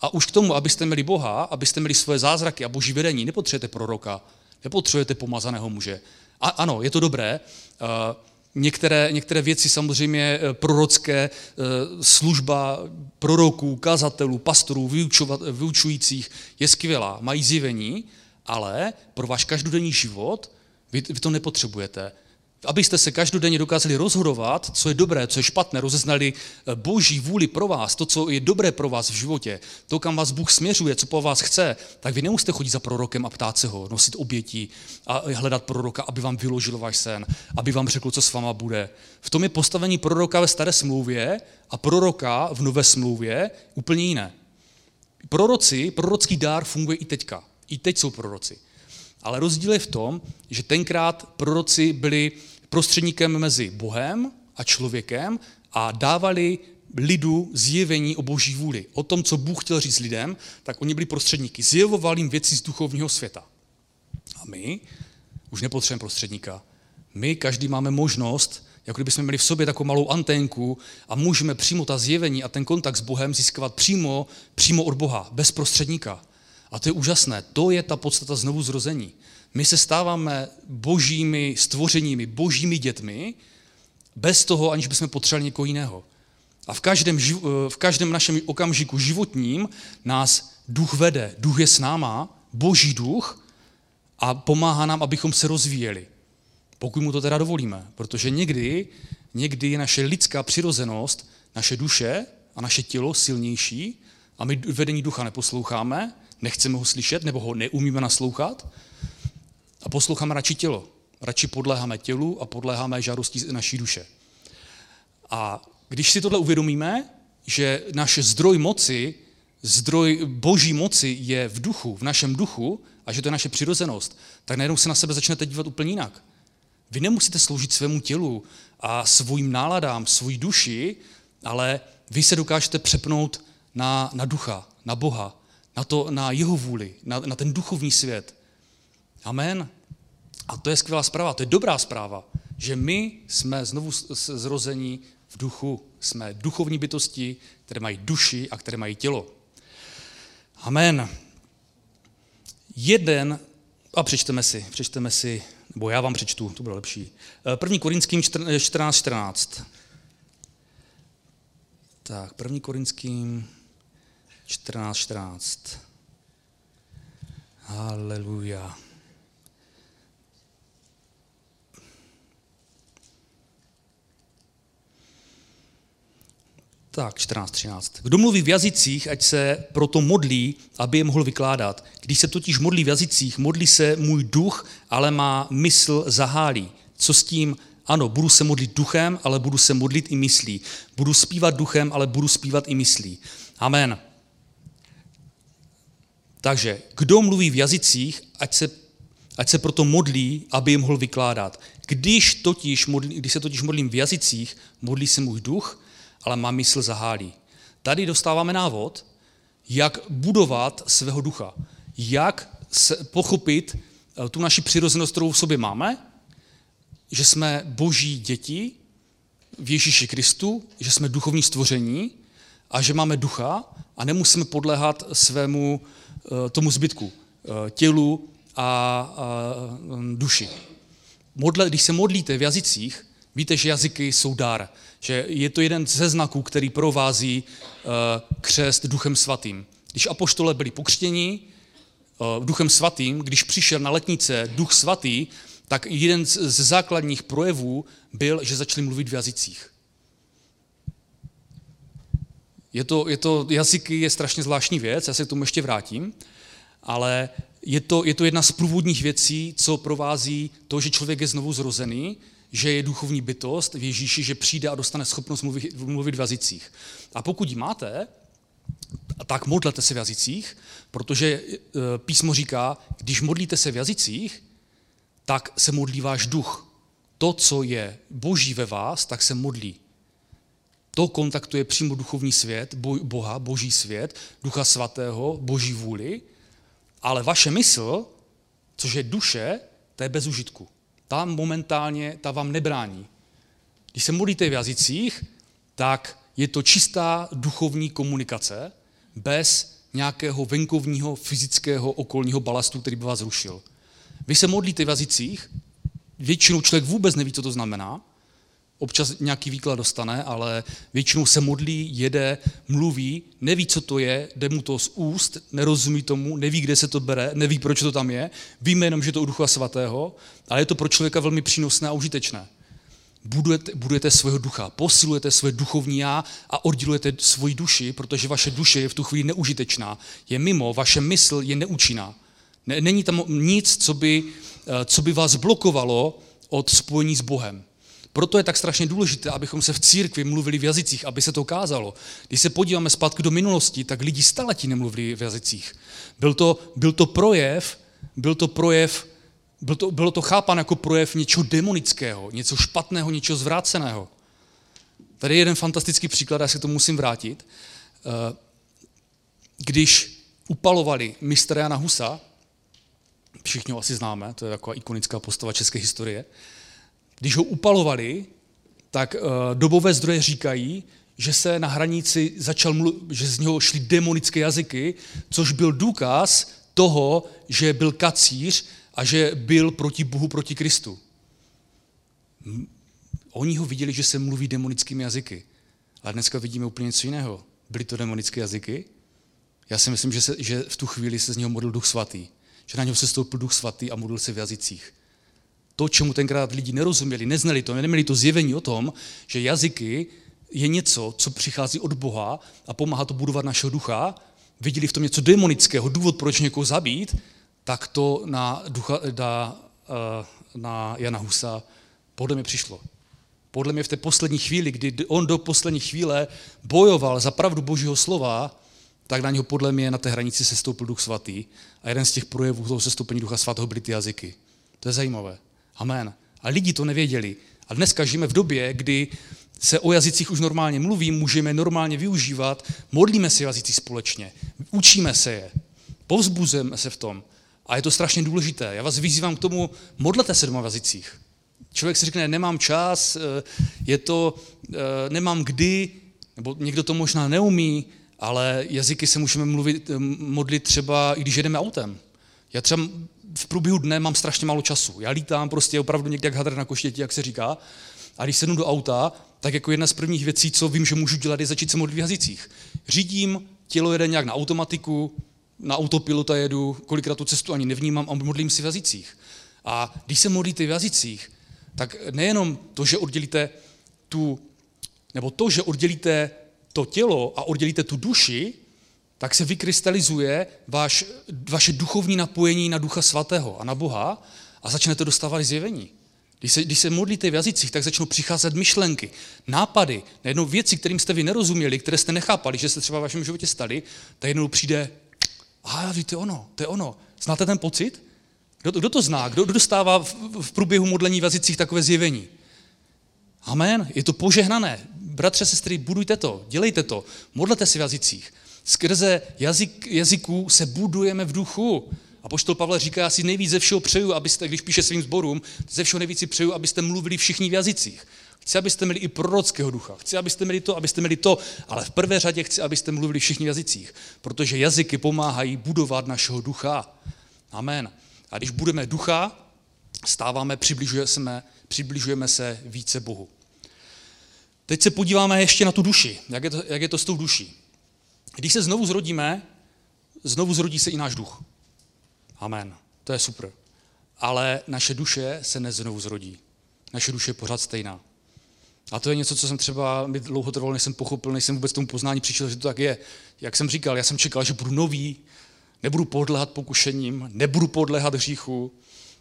A už k tomu, abyste měli Boha, abyste měli svoje zázraky a Boží vedení, nepotřebujete proroka, nepotřebujete pomazaného muže. A ano, je to dobré. Některé věci samozřejmě prorocké, služba proroků, kazatelů, pastorů, vyučujících je skvělá, mají zjevení, ale pro váš každodenní život vy to nepotřebujete. Abyste se každodenně dokázali rozhodovat, co je dobré, co je špatné, rozeznali Boží vůli pro vás, to, co je dobré pro vás v životě, to, kam vás Bůh směřuje, co po vás chce, tak vy nemusíte chodit za prorokem a ptát se ho, nosit oběti a hledat proroka, aby vám vyložil váš sen, aby vám řekl, co s váma bude. V tom je postavení proroka ve staré smlouvě a proroka v nové smlouvě úplně jiné. Prorocký dár funguje i teďka. I teď jsou proroci. Ale rozdíl je v tom, že tenkrát proroci byli prostředníkem mezi Bohem a člověkem a dávali lidu zjevení o Boží vůli. O tom, co Bůh chtěl říct lidem, tak oni byli prostředníky. Zjevovali jim věci z duchovního světa. A my už nepotřebujeme prostředníka. My každý máme možnost, jako kdybychom měli v sobě takovou malou anténku a můžeme přímo ta zjevení a ten kontakt s Bohem získat přímo od Boha, bez prostředníka. A to je úžasné, to je ta podstata znovuzrození. My se stáváme božími stvořeními, božími dětmi, bez toho, aniž bychom potřebovali někoho jiného. A v každém našem okamžiku životním nás duch vede, duch je s náma, Boží duch, a pomáhá nám, abychom se rozvíjeli. Pokud mu to teda dovolíme, protože někdy je naše lidská přirozenost, naše duše a naše tělo silnější a my vedení ducha neposloucháme, nechceme ho slyšet, nebo ho neumíme naslouchat a posloucháme radši tělo. Radši podléháme tělu a podléháme žádosti naší duše. A když si tohle uvědomíme, že náš zdroj moci, zdroj Boží moci je v duchu, v našem duchu a že to je naše přirozenost, tak najednou se na sebe začnete dívat úplně jinak. Vy nemusíte sloužit svému tělu a svým náladám, svojí duši, ale vy se dokážete přepnout na ducha, na Boha, na jeho vůli, na ten duchovní svět. Amen. A to je skvělá zpráva, to je dobrá zpráva, že my jsme znovu zrození v duchu. Jsme duchovní bytosti, které mají duši a které mají tělo. Amen. Přečteme si, nebo já vám přečtu, to bylo lepší. 1. Korinským 14:14. Tak, 1. Korinským 14:14. Haleluja. Tak, 14:13. Kdo mluví v jazycích, ať se proto modlí, aby je mohl vykládat. Když se totiž modlí v jazycích, modlí se můj duch, ale má mysl zahálí. Co s tím? Ano, budu se modlit duchem, ale budu se modlit i myslí. Budu zpívat duchem, ale budu zpívat i myslí. Amen. Takže, kdo mluví v jazycích, ať se proto modlí, aby je mohl vykládat. Když se totiž modlím v jazycích, modlí se můj duch, ale má mysl zahálí. Tady dostáváme návod, jak budovat svého ducha. Jak pochopit tu naši přirozenost, kterou v sobě máme, že jsme Boží děti v Ježíši Kristu, že jsme duchovní stvoření a že máme ducha a nemusíme podléhat svému tomu zbytku, tělu a duši. Když se modlíte v jazycích, víte, že jazyky jsou dar, že je to jeden ze znaků, který provází křest Duchem Svatým. Když apoštole byli pokřtěni Duchem Svatým, když přišel na letnice Duch Svatý, tak jeden ze základních projevů byl, že začali mluvit v jazycích. Jazyky je strašně zvláštní věc, já se k tomu ještě vrátím, ale je to jedna z průvodních věcí, co provází to, že člověk je znovu zrozený, že je duchovní bytost v Ježíši, že přijde a dostane schopnost mluvit v jazycích. A pokud ji máte, tak modlete se v jazycích, protože písmo říká, když modlíte se v jazycích, tak se modlí váš duch. To, co je boží ve vás, tak se modlí. To kontaktuje přímo duchovní svět, Boha, boží svět, ducha svatého, boží vůli, ale vaše mysl, což je duše, to je bez užitku. Ta momentálně, ta vám nebrání. Když se modlíte v jazycích, tak je to čistá duchovní komunikace bez nějakého venkovního, fyzického, okolního balastu, který by vás rušil. Vy se modlíte v jazycích, většinou člověk vůbec neví, co to znamená, občas nějaký výklad dostane, ale většinou se modlí, jede, mluví, neví, co to je, jde mu to z úst, nerozumí tomu, neví, kde se to bere, neví, proč to tam je, víme jenom, že to u Ducha Svatého, ale je to pro člověka velmi přínosné a užitečné. Budujete svého ducha, posilujete své duchovní já a oddělujete svoji duši, protože vaše duše je v tu chvíli neužitečná, je mimo, vaše mysl je neúčinná. Není tam nic, co by vás blokovalo od spojení s Bohem. Proto je tak strašně důležité, abychom se v církvi mluvili v jazycích, aby se to ukázalo. Když se podíváme zpátky do minulosti, tak lidi staletí nemluvili v jazycích. Bylo to chápáno jako projev něčeho demonického, něco špatného, něčeho zvráceného. Tady je jeden fantastický příklad, já se k tomu musím vrátit. Když upalovali mistra Jana Husa, všichni ho asi známe, to je taková ikonická postava české historie, když ho upalovali, tak dobové zdroje říkají, že se na hranici že z něho šly demonické jazyky, což byl důkaz toho, že byl kacíř a že byl proti Bohu, proti Kristu. Oni ho viděli, že se mluví demonickými jazyky. Ale dneska vidíme úplně něco jiného. Byly to demonické jazyky? Já si myslím, že v tu chvíli se z něho modlil Duch Svatý. Že na něho se stoupil Duch Svatý a modlil se v jazycích. To, čemu tenkrát lidi nerozuměli, neznali to, neměli to zjevení o tom, že jazyky je něco, co přichází od Boha a pomáhá to budovat našeho ducha, viděli v tom něco demonického, důvod, proč někoho zabít, tak to na Jana Husa podle mě přišlo. Podle mě v té poslední chvíli, kdy on do poslední chvíle bojoval za pravdu Božího slova, tak na něho podle mě na té hranici sestoupil Duch Svatý a jeden z těch projevů toho sestoupení Ducha Svatého byly ty jazyky. To je zajímavé. Amen. A lidi to nevěděli. A dneska žijeme v době, kdy se o jazycích už normálně mluví, můžeme normálně využívat, modlíme se jazycích společně, učíme se je, povzbuzujeme se v tom. A je to strašně důležité. Já vás vyzývám k tomu, modlete se doma v jazycích. Člověk si řekne, nemám čas, nemám kdy, nebo někdo to možná neumí, ale jazyky se můžeme modlit třeba, i když jedeme autem. Já třeba v průběhu dne mám strašně málo času. Já lítám prostě opravdu někde jak hadr na koštěti, jak se říká. A když sednu do auta, tak jako jedna z prvních věcí, co vím, že můžu dělat, je začít se modlit v jazycích. Řídím, tělo jede nějak na automatiku, na autopilota jedu, kolikrát tu cestu ani nevnímám a modlím si v jazycích. A když se modlíte v jazycích, tak nejenom to, že oddělíte to tělo a oddělíte tu duši, tak se vykrystalizuje vaše duchovní napojení na Ducha Svatého a na Boha a začnete dostávat zjevení. Když se modlíte v jazycích, tak začnou přicházet myšlenky, nápady, najednou věci, kterým jste vy nerozuměli, které jste nechápali, že se třeba v vašem životě staly, tak jednou přijde, to je ono. Znáte ten pocit? Kdo to zná? Kdo dostává v průběhu modlení v jazycích takové zjevení? Amen, je to požehnané. Bratře, sestry, budujte to, dělejte to, modlete si v jazycích. Skrze jazyků se budujeme v duchu. Apoštol Pavel říká, já si nejvíc ze všeho přeju, abyste, když píše svým sborům, ze všeho nejvíc si přeju, abyste mluvili všichni v jazycích. Chci, abyste měli i prorockého ducha, chci, abyste měli to, ale v prvé řadě chci, abyste mluvili všichni v jazycích, protože jazyky pomáhají budovat našeho ducha. Amen. A když budeme ducha, přibližujeme se více Bohu. Teď se podíváme ještě na tu duši, jak je to s tou duší. Když se znovu zrodíme, znovu zrodí se i náš duch. Amen. To je super. Ale naše duše se neznovu zrodí. Naše duše je pořád stejná. A to je něco, co jsem třeba mi dlouho trvalo, než jsem pochopil, než jsem vůbec tomu poznání přišel, že to tak je. Jak jsem říkal, já jsem čekal, že budu nový, nebudu podléhat pokušením, nebudu podléhat hříchu.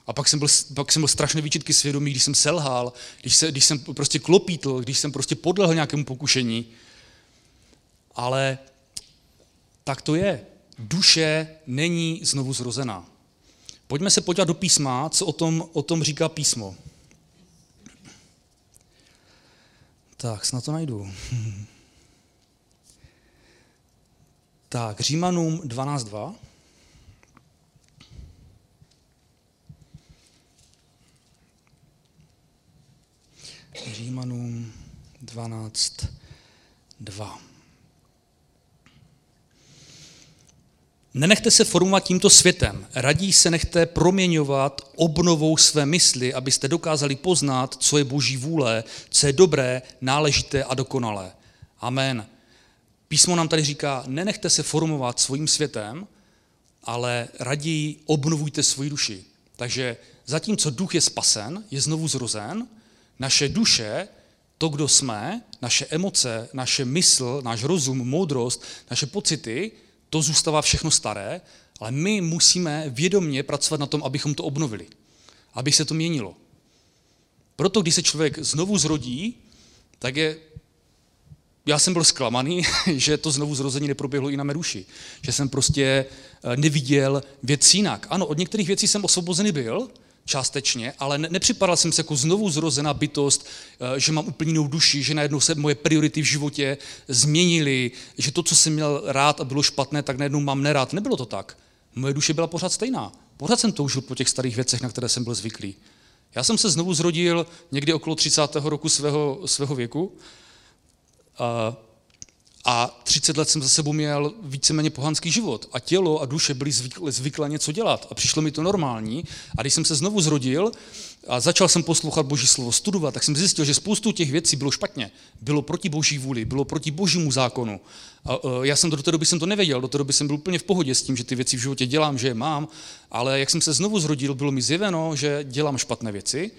A pak jsem byl strašné výčitky svědomí, když jsem selhal, když jsem prostě klopítl, když jsem prostě podlehl nějakému pokušení. Ale tak to je. Duše není znovu zrozená. Pojďme se podívat do písma, co o tom říká písmo. Tak, snad to najdu. Tak, Římanům 12.2. Římanům 12.2. Nenechte se formovat tímto světem, raději se nechte proměňovat obnovou své mysli, abyste dokázali poznat, co je Boží vůle, co je dobré, náležité a dokonalé. Amen. Písmo nám tady říká, nenechte se formovat svým světem, ale raději obnovujte svoji duši. Takže zatímco duch je spasen, je znovu zrozen, naše duše, to, kdo jsme, naše emoce, naše mysl, náš rozum, moudrost, naše pocity, to zůstává všechno staré, ale my musíme vědomě pracovat na tom, abychom to obnovili, aby se to měnilo. Proto, když se člověk znovu zrodí, tak je... Já jsem byl zklamaný, že to znovu zrození neproběhlo i na mé duši. Že jsem prostě neviděl věc jinak. Ano, od některých věcí jsem osvobozený byl, částečně, ale nepřipadal jsem se jako znovu zrozená bytost, že mám úplně jinou duši, že najednou se moje priority v životě změnily, že to, co jsem měl rád a bylo špatné, tak najednou mám nerád. Nebylo to tak. Moje duše byla pořád stejná. Pořád jsem toužil po těch starých věcech, na které jsem byl zvyklý. Já jsem se znovu zrodil někdy okolo 30. roku svého věku a 30 let jsem za sebou měl víceméně pohanský život a tělo a duše byly zvyklé něco dělat a přišlo mi to normální a když jsem se znovu zrodil a začal jsem poslouchat Boží slovo, studovat, tak jsem zjistil, že spoustu těch věcí bylo špatně, bylo proti Boží vůli, bylo proti Božímu zákonu a já jsem do té doby jsem to nevěděl, do té doby jsem byl úplně v pohodě s tím, že ty věci v životě dělám, že je mám, ale jak jsem se znovu zrodil, bylo mi zjeveno, že dělám špatné věci,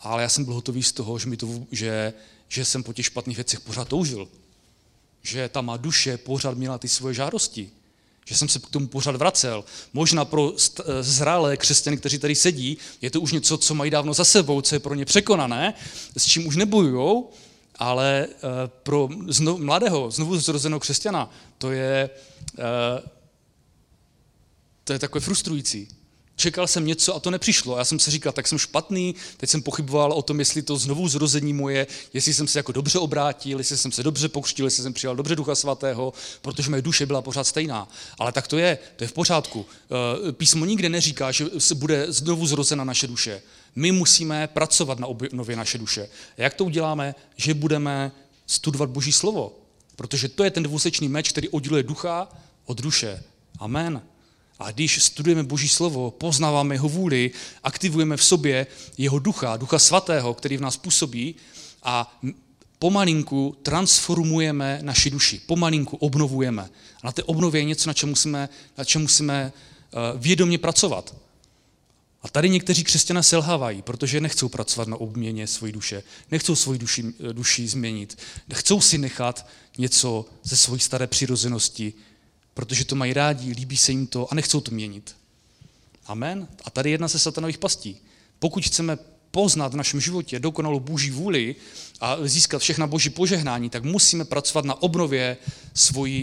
ale já jsem byl hotový z toho, že jsem po těch špatných věcech pořád toužil. Že ta má duše pořád měla ty svoje žádosti. Že jsem se k tomu pořád vracel. Možná pro zralé křesťany, kteří tady sedí, je to už něco, co mají dávno za sebou, co je pro ně překonané, s čím už nebojujou, ale pro mladého, znovu zrozeného křesťana, to je takové frustrující. Čekal jsem něco a to nepřišlo. Já jsem si říkal, tak jsem špatný, teď jsem pochyboval o tom, jestli to znovu zrození moje, jestli jsem se jako dobře obrátil, jestli jsem se dobře pokřtil, jestli jsem přijal dobře Ducha Svatého, protože moje duše byla pořád stejná. Ale tak to je v pořádku. Písmo nikde neříká, že se bude znovu zrozena naše duše. My musíme pracovat na obnově naše duše. A jak to uděláme? Že budeme studovat Boží slovo, protože to je ten dvousečný meč, který odděluje ducha od duše. Amen. A když studujeme Boží slovo, poznáváme jeho vůli, aktivujeme v sobě jeho ducha, Ducha Svatého, který v nás působí a pomalinku transformujeme naši duši, pomalinku obnovujeme. A na té obnově je něco, na čem musíme vědomě pracovat. A tady někteří křesťané selhávají, protože nechcou pracovat na obměně své duše, nechcou svoji duši změnit, chcou si nechat něco ze své staré přirozenosti, protože to mají rádi, líbí se jim to a nechcou to měnit. Amen. A tady jedna ze satanových pastí. Pokud chceme poznat v našem životě dokonalou Boží vůli a získat všechna Boží požehnání, tak musíme pracovat na obnově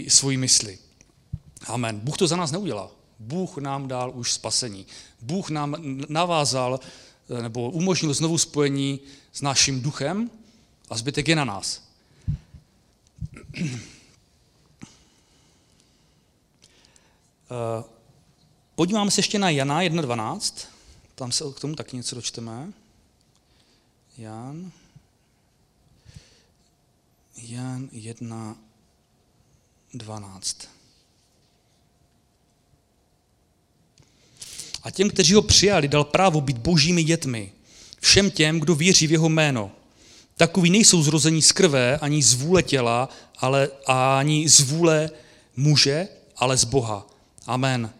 svojí mysli. Amen. Bůh to za nás neudělá. Bůh nám dal už spasení. Bůh nám navázal nebo umožnil znovu spojení s naším duchem a zbytek je na nás. Podíváme se ještě na Jana 1.12, tam se k tomu taky něco dočteme. Jan 1.12. A těm, kteří ho přijali, dal právo být božími dětmi, všem těm, kdo věří v jeho jméno. Takoví nejsou zrození z krve, ani z vůle těla, ale ani z vůle muže, ale z Boha. Amen.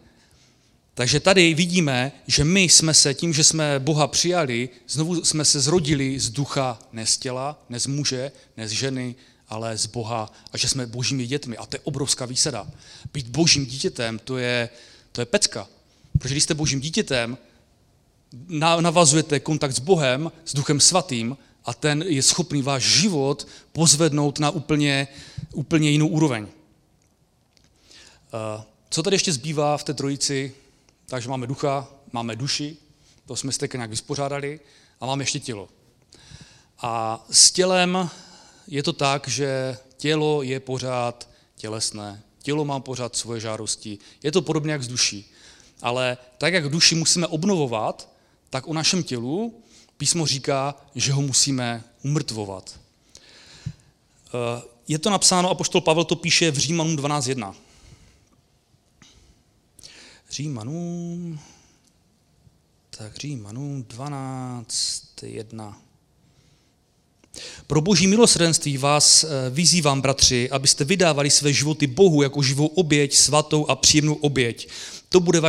Takže tady vidíme, že my jsme se tím, že jsme Boha přijali, znovu jsme se zrodili z ducha, ne z těla, ne z muže, ne z ženy, ale z Boha a že jsme božími dětmi. A to je obrovská výsada. Být božím dítětem, to je pecka. Protože když jste božím dítětem, navazujete kontakt s Bohem, s Duchem Svatým a ten je schopný váš život pozvednout na úplně jinou úroveň. Co tady ještě zbývá v té trojici? Takže máme ducha, máme duši, to jsme se tak nějak vyspořádali, a máme ještě tělo. A s tělem je to tak, že tělo je pořád tělesné. Tělo má pořád svoje žádosti. Je to podobně jak s duší. Ale tak, jak duši musíme obnovovat, tak o našem tělu písmo říká, že ho musíme umrtvovat. Je to napsáno, apoštol Pavel to píše v Římanům 12.1. Římanům 12.1. Pro boží milosrdenství vás vyzývám, bratři, abyste vydávali své životy Bohu jako živou oběť, svatou a příjemnou oběť. To bude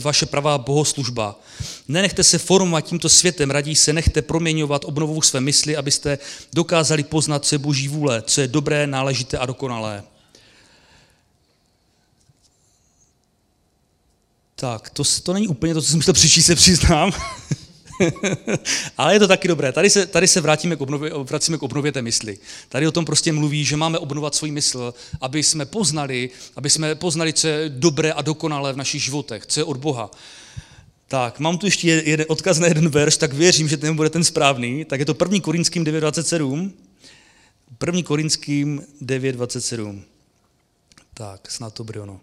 vaše pravá bohoslužba. Nenechte se formovat tímto světem, raději se nechte proměňovat obnovou své mysli, abyste dokázali poznat, co je boží vůle, co je dobré, náležité a dokonalé. Tak, to není úplně to, co jsem musel přečíst, se přiznám. Ale je to taky dobré. Tady se vracíme k obnově té mysli. Tady o tom prostě mluví, že máme obnovovat svůj mysl, aby jsme poznali, co je dobré a dokonalé v našich životech, co je od Boha. Tak, mám tu ještě jeden odkaz na jeden verš, tak věřím, že ten bude ten správný. Tak je to 1. Korinským 9.27. 1. Korinským 9.27. Tak, snad to bude ono.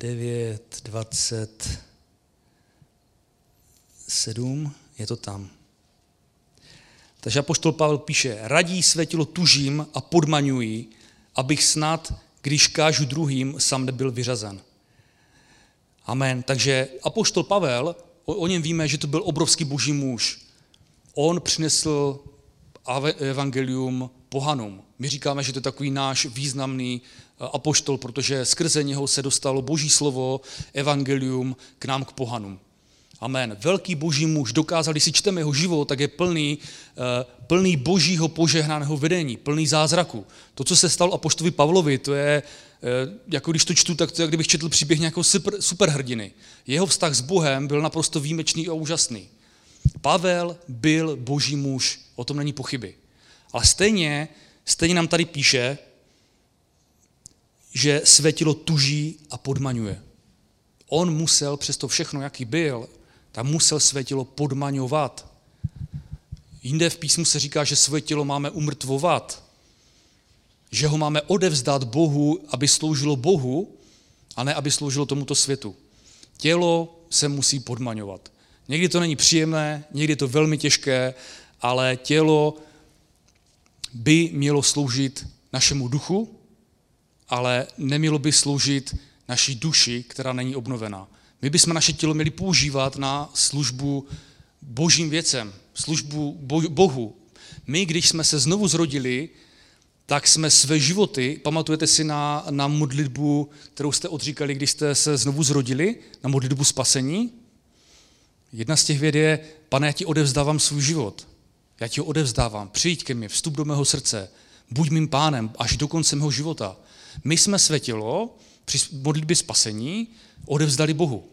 9.27, je to tam. Takže apoštol Pavel píše, raději své tělo tužím a podmaňuji, abych snad, když kážu druhým, sám nebyl vyřazen. Amen. Takže apoštol Pavel, o něm víme, že to byl obrovský boží muž. On přinesl evangelium pohanům. My říkáme, že to je takový náš významný apoštol, protože skrze něho se dostalo boží slovo, evangelium k nám, k pohanům. Amen. Velký boží muž dokázal, když si čteme jeho život, tak je plný božího požehnaného vedení, plný zázraku. To, co se stalo apoštolovi Pavlovi, to je, jako když to čtu, tak to je, jak kdybych četl příběh nějakého superhrdiny. Jeho vztah s Bohem byl naprosto výjimečný a úžasný. Pavel byl boží muž, o tom není pochyby. Ale stejně nám tady píše, že své tělo tuží a podmaňuje. On musel přes to všechno, jaký byl, tam musel své tělo podmaňovat. Jinde v písmu se říká, že své tělo máme umrtvovat, že ho máme odevzdat Bohu, aby sloužilo Bohu, a ne aby sloužilo tomuto světu. Tělo se musí podmaňovat. Někdy to není příjemné, někdy je to velmi těžké, ale tělo by mělo sloužit našemu duchu, ale nemělo by sloužit naší duši, která není obnovená. My bychom naše tělo měli používat na službu božím věcem, službu Bohu. My, když jsme se znovu zrodili, tak jsme své životy, pamatujete si na modlitbu, kterou jste odříkali, když jste se znovu zrodili, na modlitbu spasení? Jedna z těch věd je, Pane, já ti odevzdávám svůj život. Já ti ho odevzdávám, přijď ke mně, vstup do mého srdce, buď mým pánem až do konce mého života. My jsme své tělo při modlitbě spasení odevzdali Bohu.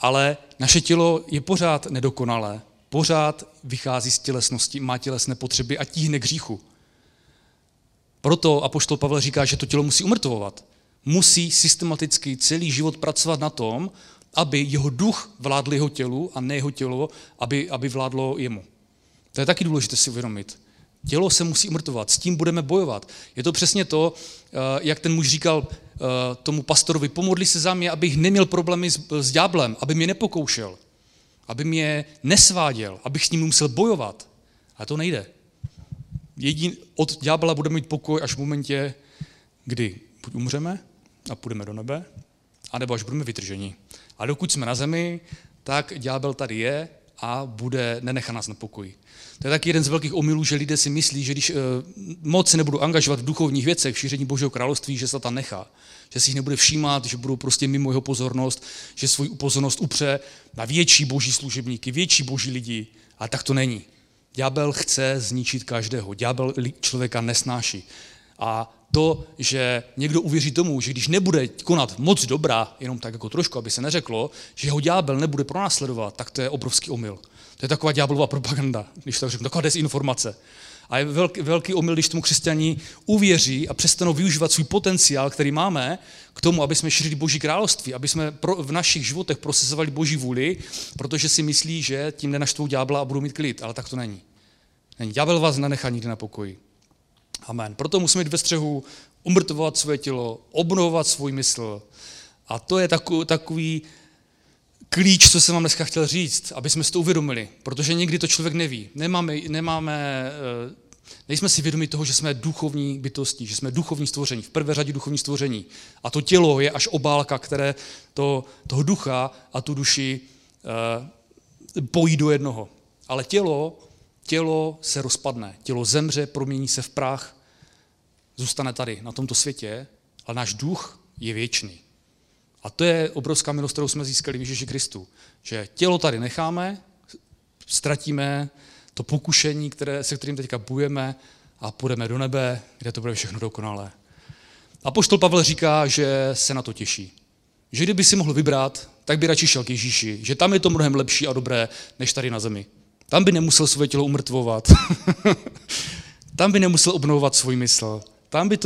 Ale naše tělo je pořád nedokonalé, pořád vychází z tělesnosti, má tělesné potřeby a tíhne k hříchu. Proto apoštol Pavel říká, že to tělo musí umrtvovat. Musí systematicky celý život pracovat na tom, aby jeho duch vládl jeho tělu a ne jeho tělo, aby vládlo jemu. To je taky důležité si uvědomit. Tělo se musí umrtvovat, s tím budeme bojovat. Je to přesně to, jak ten muž říkal tomu pastorovi, pomodli se za mě, abych neměl problémy s ďáblem, aby mě nepokoušel, aby mě nesváděl, abych s ním musel bojovat. A to nejde. Od ďábla budeme mít pokoj až v momentě, kdy buď umřeme a půjdeme do nebe, anebo až budeme vytrženi. A dokud jsme na zemi, tak ďábel tady je a nenechá nás na pokoji. To je taky jeden z velkých omylů, že lidé si myslí, že když moc se nebudou angažovat v duchovních věcech, v šíření Božího království, že Satan nechá, že si jich nebude všímat, že budou prostě mimo jeho pozornost, že svou pozornost upře na větší boží služebníky, větší boží lidi, a tak to není. Ďábel chce zničit každého, ďábel člověka nesnáší. A to, že někdo uvěří tomu, že když nebude konat moc dobra, jenom tak jako trošku, aby se neřeklo, že ho ďábel nebude pronásledovat, tak to je obrovský omyl. To je taková ďáblova propaganda, když tak řeknu, taková dezinformace. A je velký omyl, když tomu křesťaní uvěří a přestanou využívat svůj potenciál, který máme, k tomu, aby jsme šířili Boží království, aby jsme v našich životech procesovali Boží vůli, protože si myslí, že tím nenaštvou ďábla a budou mít klid. Ale tak to není. Ďábel vás nenechá nikdy na pokoji. Amen. Proto musíme jít ve střehu, umrtvovat své tělo, obnovovat svůj mysl. A to je takový klíč, co jsem vám dneska chtěl říct, aby jsme si to uvědomili, protože někdy to člověk neví. Nejsme si vědomi toho, že jsme duchovní bytosti, že jsme duchovní stvoření, v prvé řadě duchovní stvoření. A to tělo je až obálka, které toho ducha a tu duši pojí do jednoho. Ale tělo se rozpadne, tělo zemře, promění se v prach, zůstane tady, na tomto světě, ale náš duch je věčný. A to je obrovská milost, kterou jsme získali v Ježíši Kristu. Že tělo tady necháme, ztratíme to pokušení, se kterým teďka bojujeme, a půjdeme do nebe, kde to bude všechno dokonalé. Apoštol Pavel říká, že se na to těší. Že kdyby si mohl vybrat, tak by radši šel k Ježíši. Že tam je to mnohem lepší a dobré, než tady na zemi. Tam by nemusel svoje tělo umrtvovat. Tam by nemusel obnovovat svůj mysl. Tam by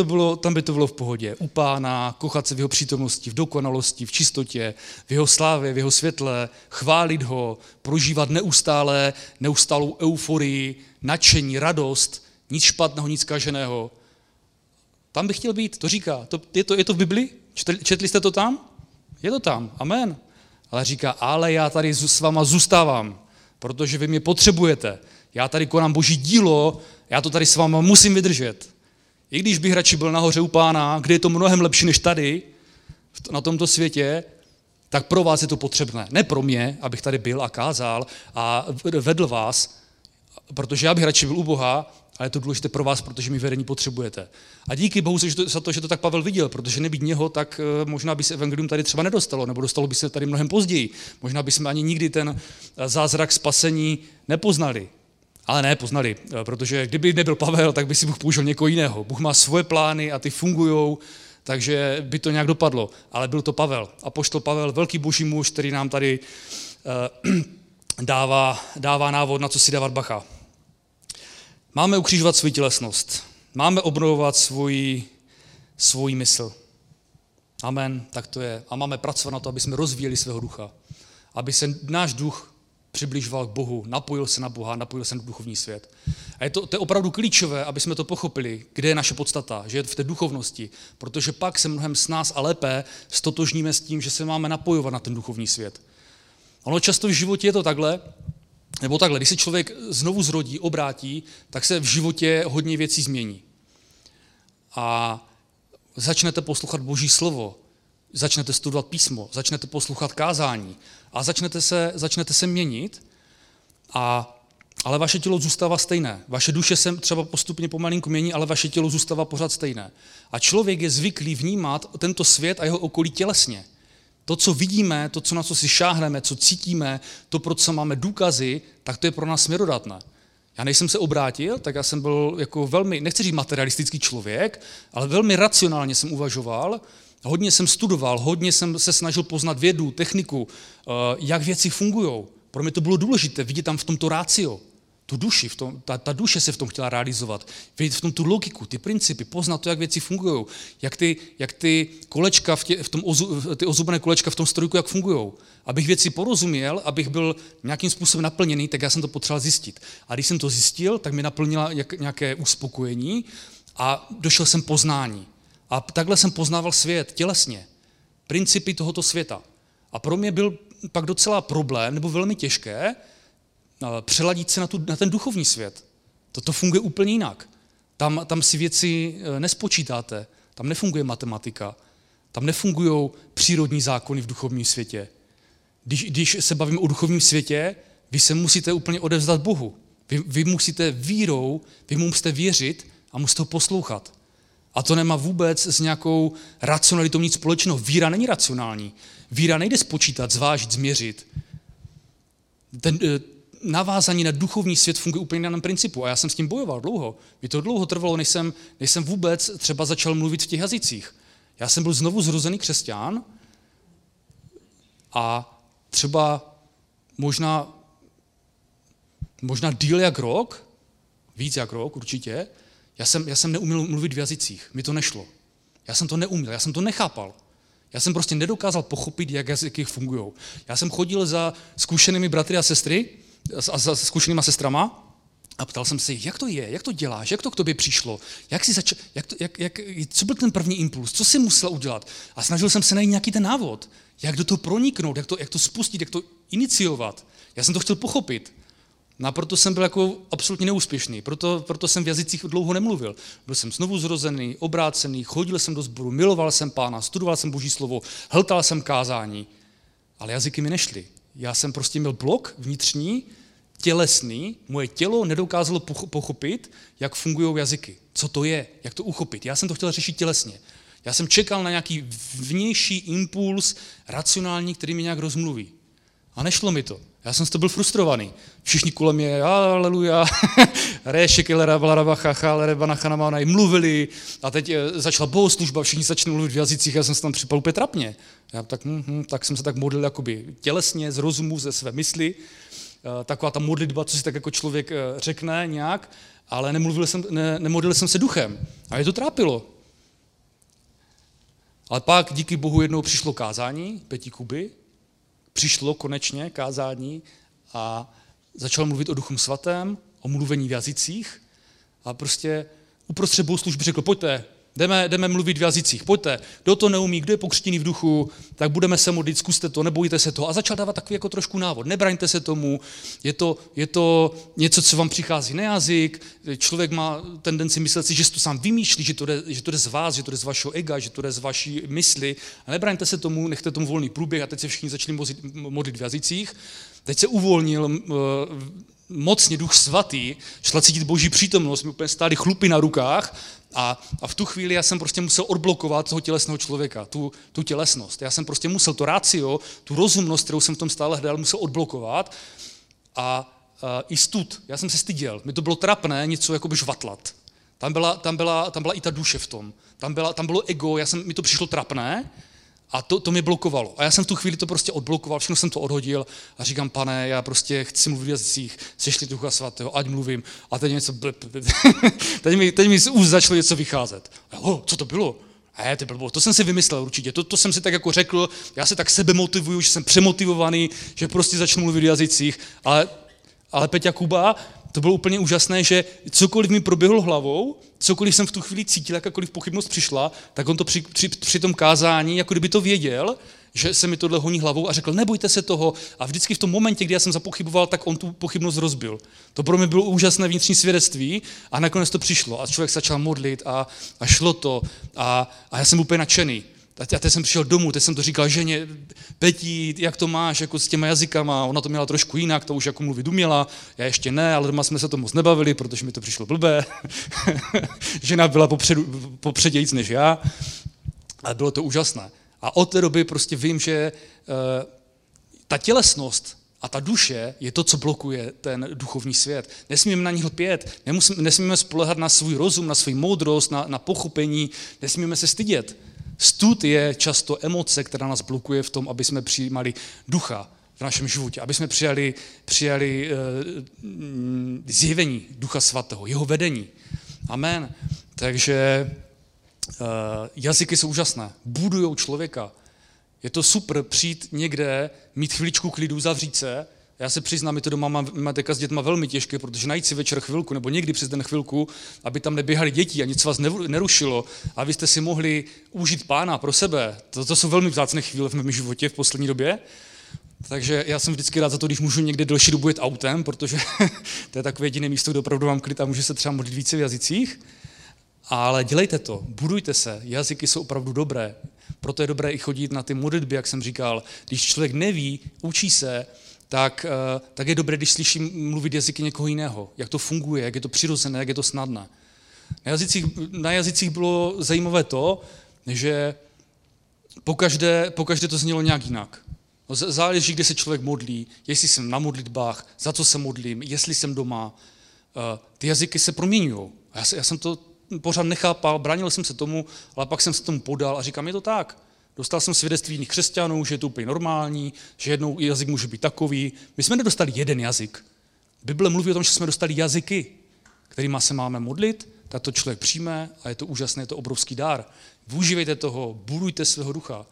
to bylo v pohodě. U Pána, kochat se v jeho přítomnosti, v dokonalosti, v čistotě, v jeho slávě, v jeho světle, chválit ho, prožívat neustálou euforii, nadšení, radost, nic špatného, nic kaženého. Tam bych chtěl být, to říká. Je to v Bibli? Četli jste to tam? Je to tam, amen. Ale říká, ale já tady s váma zůstávám, protože vy mě potřebujete. Já tady konám Boží dílo, já to tady s váma musím vydržet. I když bych radši byl nahoře u Pána, kde je to mnohem lepší než tady, na tomto světě, tak pro vás je to potřebné. Ne pro mě, abych tady byl a kázal a vedl vás, protože já bych radši byl u Boha, ale je to důležité pro vás, protože mi vedení potřebujete. A díky Bohu za to, že to tak Pavel viděl, protože nebýt něho, tak možná by se evangelium tady třeba nedostalo, nebo dostalo by se tady mnohem později. Možná by jsme ani nikdy ten zázrak spasení nepoznali. Ale ne, poznali, protože kdyby nebyl Pavel, tak by si Bůh použil někoho jiného. Bůh má svoje plány a ty fungujou, takže by to nějak dopadlo. Ale byl to Pavel. Apoštol Pavel, velký Boží muž, který nám tady dává návod, na co si dávat bacha. Máme ukřižovat svou tělesnost. Máme obnovovat svůj mysl. Amen, tak to je. A máme pracovat na to, aby jsme rozvíjeli svého ducha. Aby se náš duch přibližoval k Bohu, napojil se na Boha, napojil se na duchovní svět. A to je opravdu klíčové, aby jsme to pochopili, kde je naše podstata, že je v té duchovnosti, protože pak se mnohem s nás a lépe stotožníme s tím, že se máme napojovat na ten duchovní svět. Ono často v životě je to takhle, nebo takhle, když se člověk znovu zrodí, obrátí, tak se v životě hodně věcí změní. A začnete poslouchat Boží slovo, začnete studovat písmo, začnete poslouchat kázání a začnete se měnit, ale vaše tělo zůstává stejné. Vaše duše se třeba postupně pomalinku mění, ale vaše tělo zůstává pořád stejné. A člověk je zvyklý vnímat tento svět a jeho okolí tělesně. To, co vidíme, to, na co si šáhneme, co cítíme, to, pro co máme důkazy, tak to je pro nás směrodatné. Já než jsem se obrátil, tak já jsem byl jako velmi, nechci říct materialistický člověk, ale velmi racionálně jsem uvažoval. Hodně jsem studoval, hodně jsem se snažil poznat vědu, techniku, jak věci fungují. Pro mě to bylo důležité vidět tam v tom to ratio, tu duši, ta duše se v tom chtěla realizovat, vidět v tom tu logiku, ty principy, poznat to, jak věci fungují, jak ty kolečka ty ozubené kolečka v tom strojku, jak fungují. Abych věci porozuměl, abych byl nějakým způsobem naplněný, tak já jsem to potřeboval zjistit. A když jsem to zjistil, tak mi naplnila nějaké uspokojení a došel jsem poznání. A takhle jsem poznával svět tělesně, principy tohoto světa. A pro mě byl pak docela problém, nebo velmi těžké, přeladit se na ten duchovní svět. To funguje úplně jinak. Tam si věci nespočítáte, tam nefunguje matematika, tam nefungují přírodní zákony v duchovním světě. Když se bavíme o duchovním světě, vy se musíte úplně odevzdat Bohu. Vy musíte vírou, vy mu musíte věřit a musíte ho poslouchat. A to nemá vůbec s nějakou racionalitou nic společného. Víra není racionální. Víra nejde spočítat, zvážit, změřit. Navázání na duchovní svět funguje úplně na jiném principu. A já jsem s tím bojoval dlouho. Mě to dlouho trvalo, než jsem vůbec třeba začal mluvit v těch jazycích. Já jsem byl znovu zrozený křesťan a třeba možná díl jak rok víc jak rok určitě, já jsem neuměl mluvit v jazycích, mi to nešlo. Já jsem to neuměl, já jsem to nechápal. Já jsem prostě nedokázal pochopit, jak jazyky fungují. Já jsem chodil za zkušenými bratry a sestry, za zkušenýma sestrama, a ptal jsem se jich, jak to je, jak to děláš, jak to k tobě přišlo, co byl ten první impuls, co jsi musel udělat. A snažil jsem se najít nějaký ten návod, jak do toho proniknout, jak to spustit, jak to iniciovat. Já jsem to chtěl pochopit. No a proto jsem byl jako absolutně neúspěšný, proto jsem v jazycích dlouho nemluvil. Byl jsem znovu zrozený, obrácený, chodil jsem do sboru, miloval jsem Pána, studoval jsem Boží slovo, hltal jsem kázání, ale jazyky mi nešly. Já jsem prostě měl blok vnitřní, tělesný, moje tělo nedokázalo pochopit, jak fungují jazyky, co to je, jak to uchopit. Já jsem to chtěl řešit tělesně. Já jsem čekal na nějaký vnější impuls racionální, který mě nějak rozmluví. A nešlo mi to. Já jsem z toho byl frustrovaný. Všichni kolem mě, aleluja, mluvili a teď začala bohoslužba, všichni začali mluvit v jazycích, já jsem se tam připal úplně trapně. Já tak jsem se tak modlil jakoby tělesně, z rozumu, ze své mysli. Taková ta modlitba, co si tak jako člověk řekne nějak, ale nemodlil jsem se duchem. A mě to trápilo. Ale pak díky Bohu jednou přišlo kázání Peťi Kuby, přišlo konečně kázání a začal mluvit o Duchu Svatém, o mluvení v jazycích a prostě uprostřed bohoslužby řekl, pojďte, jdeme mluvit v jazycích, pojďte, kdo to neumí, kdo je pokřtěný v duchu, tak budeme se modlit, zkuste to, nebojte se toho. A začal dávat takový jako trošku návod, nebraňte se tomu, je to něco, co vám přichází na jazyk, člověk má tendenci myslet si, že si to sám vymýšlí, že to jde z vás, že to jde z vašeho ega, že to jde z vaší mysli. A nebraňte se tomu, nechte tomu volný průběh a teď se všichni začali modlit v jazycích. Teď se uvolnil mocně Duch Svatý, šla cítit Boží přítomnost, mi úplně stály chlupy na rukách a v tu chvíli já jsem prostě musel odblokovat toho tělesného člověka, tu tělesnost. Já jsem prostě musel to ratio, tu rozumnost, kterou jsem v tom stále hledal, musel odblokovat a i stud. Já jsem se styděl, mi to bylo trapné něco jakoby žvatlat. Tam byla i ta duše v tom, tam bylo ego, mi to přišlo trapné, a to mě blokovalo. A já jsem v tu chvíli to prostě odblokoval, všechno jsem to odhodil a říkám, Pane, já prostě chci mluvit v jazycích, sešli Ducha Svatého, ať mluvím. A teď něco, teď mi z úst začalo něco vycházet. Co to bylo? To jsem si vymyslel určitě, to jsem si tak jako řekl, já se tak sebemotivuju, že jsem přemotivovaný, že prostě začnu mluvit v jazycích. Ale Peťa Kuba, to bylo úplně úžasné, že cokoliv mi proběhlo hlavou, cokoliv jsem v tu chvíli cítil, jakákoliv pochybnost přišla, tak on to při tom kázání, jako kdyby to věděl, že se mi tohle honí hlavou a řekl, nebojte se toho. A vždycky v tom momentě, kdy já jsem zapochyboval, tak on tu pochybnost rozbil. To pro mě bylo úžasné vnitřní svědectví a nakonec to přišlo. A člověk začal modlit a šlo to a já jsem úplně nadšený. A teď jsem přišel domů, teď jsem to říkal ženě, Peti, jak to máš jako s těma jazykama, ona to měla trošku jinak, to už jako mluvit uměla, já ještě ne, ale doma jsme se to moc nebavili, protože mi to přišlo blbé, žena byla popředějíc než já, ale bylo to úžasné. A od té doby prostě vím, že ta tělesnost a ta duše je to, co blokuje ten duchovní svět. Nesmíme na ní lpět, nesmíme spolehat na svůj rozum, na svou moudrost, na pochopení, nesmíme se stydět. Stud je často emoce, která nás blokuje v tom, aby jsme přijímali ducha v našem životě, aby jsme přijali zjevení Ducha Svatého, jeho vedení. Amen. Takže jazyky jsou úžasné, budujou člověka. Je to super přijít někde, mít chviličku klidu, zavřít se. Já se přiznám, mi to doma má teďka s dětma velmi těžké, protože najít si večer chvilku nebo někdy přes den chvilku, aby tam neběhali děti a nic vás nerušilo, abyste si mohli užít Pána pro sebe. To jsou velmi vzácné chvíle v mém životě v poslední době. Takže já jsem vždycky rád za to, když můžu někde delší dobu jet autem, protože to je takové jediné místo, kde opravdu mám klid a můžu se třeba modlit více v jazycích. Ale dělejte to, budujte se, jazyky jsou opravdu dobré. Proto je dobré i chodit na ty modlitby, jak jsem říkal. Když člověk neví, učí se, tak je dobré, když slyším mluvit jazyky někoho jiného, jak to funguje, jak je to přirozené, jak je to snadné. Na jazycích bylo zajímavé to, že pokaždé to znělo nějak jinak. Záleží, kde se člověk modlí, jestli jsem na modlitbách, za co se modlím, jestli jsem doma. Ty jazyky se proměňují. Já jsem to pořád nechápal, bránil jsem se tomu, ale pak jsem se tomu podal a říkám, je to tak. Dostal jsem svědectví jiných křesťanů, že je to úplně normální, že jednou jazyk může být takový. My jsme nedostali jeden jazyk. Bible mluví o tom, že jsme dostali jazyky. kterýma se máme modlit, tak to člověk přijme a je to úžasné, je to obrovský dár. Využívejte toho, budujte svého ducha.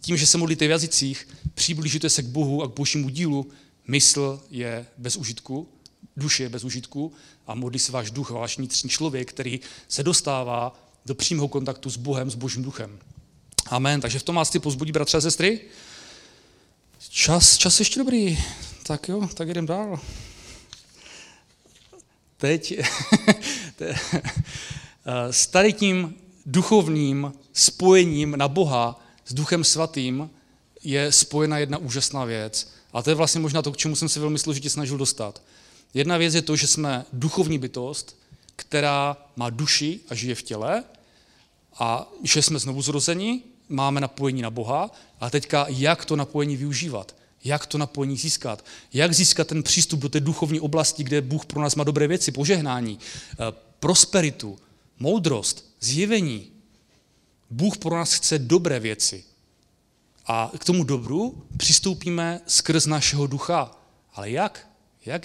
Tím, že se modlíte v jazycích, přiblížíte se k Bohu a k božímu dílu, mysl je bez užitku, duše je bez užitku a modlí se váš duch, váš vnitřní člověk, který se dostává do přímého kontaktu s Bohem, s božím duchem. Amen. Takže v tom vás chci povzbudit, bratře a sestry. Čas ještě dobrý. Tak jo, tak jdem dál. Teď s tady tím duchovním spojením na Boha s Duchem Svatým je spojena jedna úžasná věc. A to je vlastně možná to, k čemu jsem se velmi složitě snažil dostat. Jedna věc je to, že jsme duchovní bytost, která má duši a žije v těle, a že jsme znovu zrozeni, máme napojení na Boha, a teďka jak to napojení využívat, jak to napojení získat, jak získat ten přístup do té duchovní oblasti, kde Bůh pro nás má dobré věci, požehnání, prosperitu, moudrost, zjevení. Bůh pro nás chce dobré věci. A k tomu dobru přistoupíme skrz našeho ducha. Ale jak?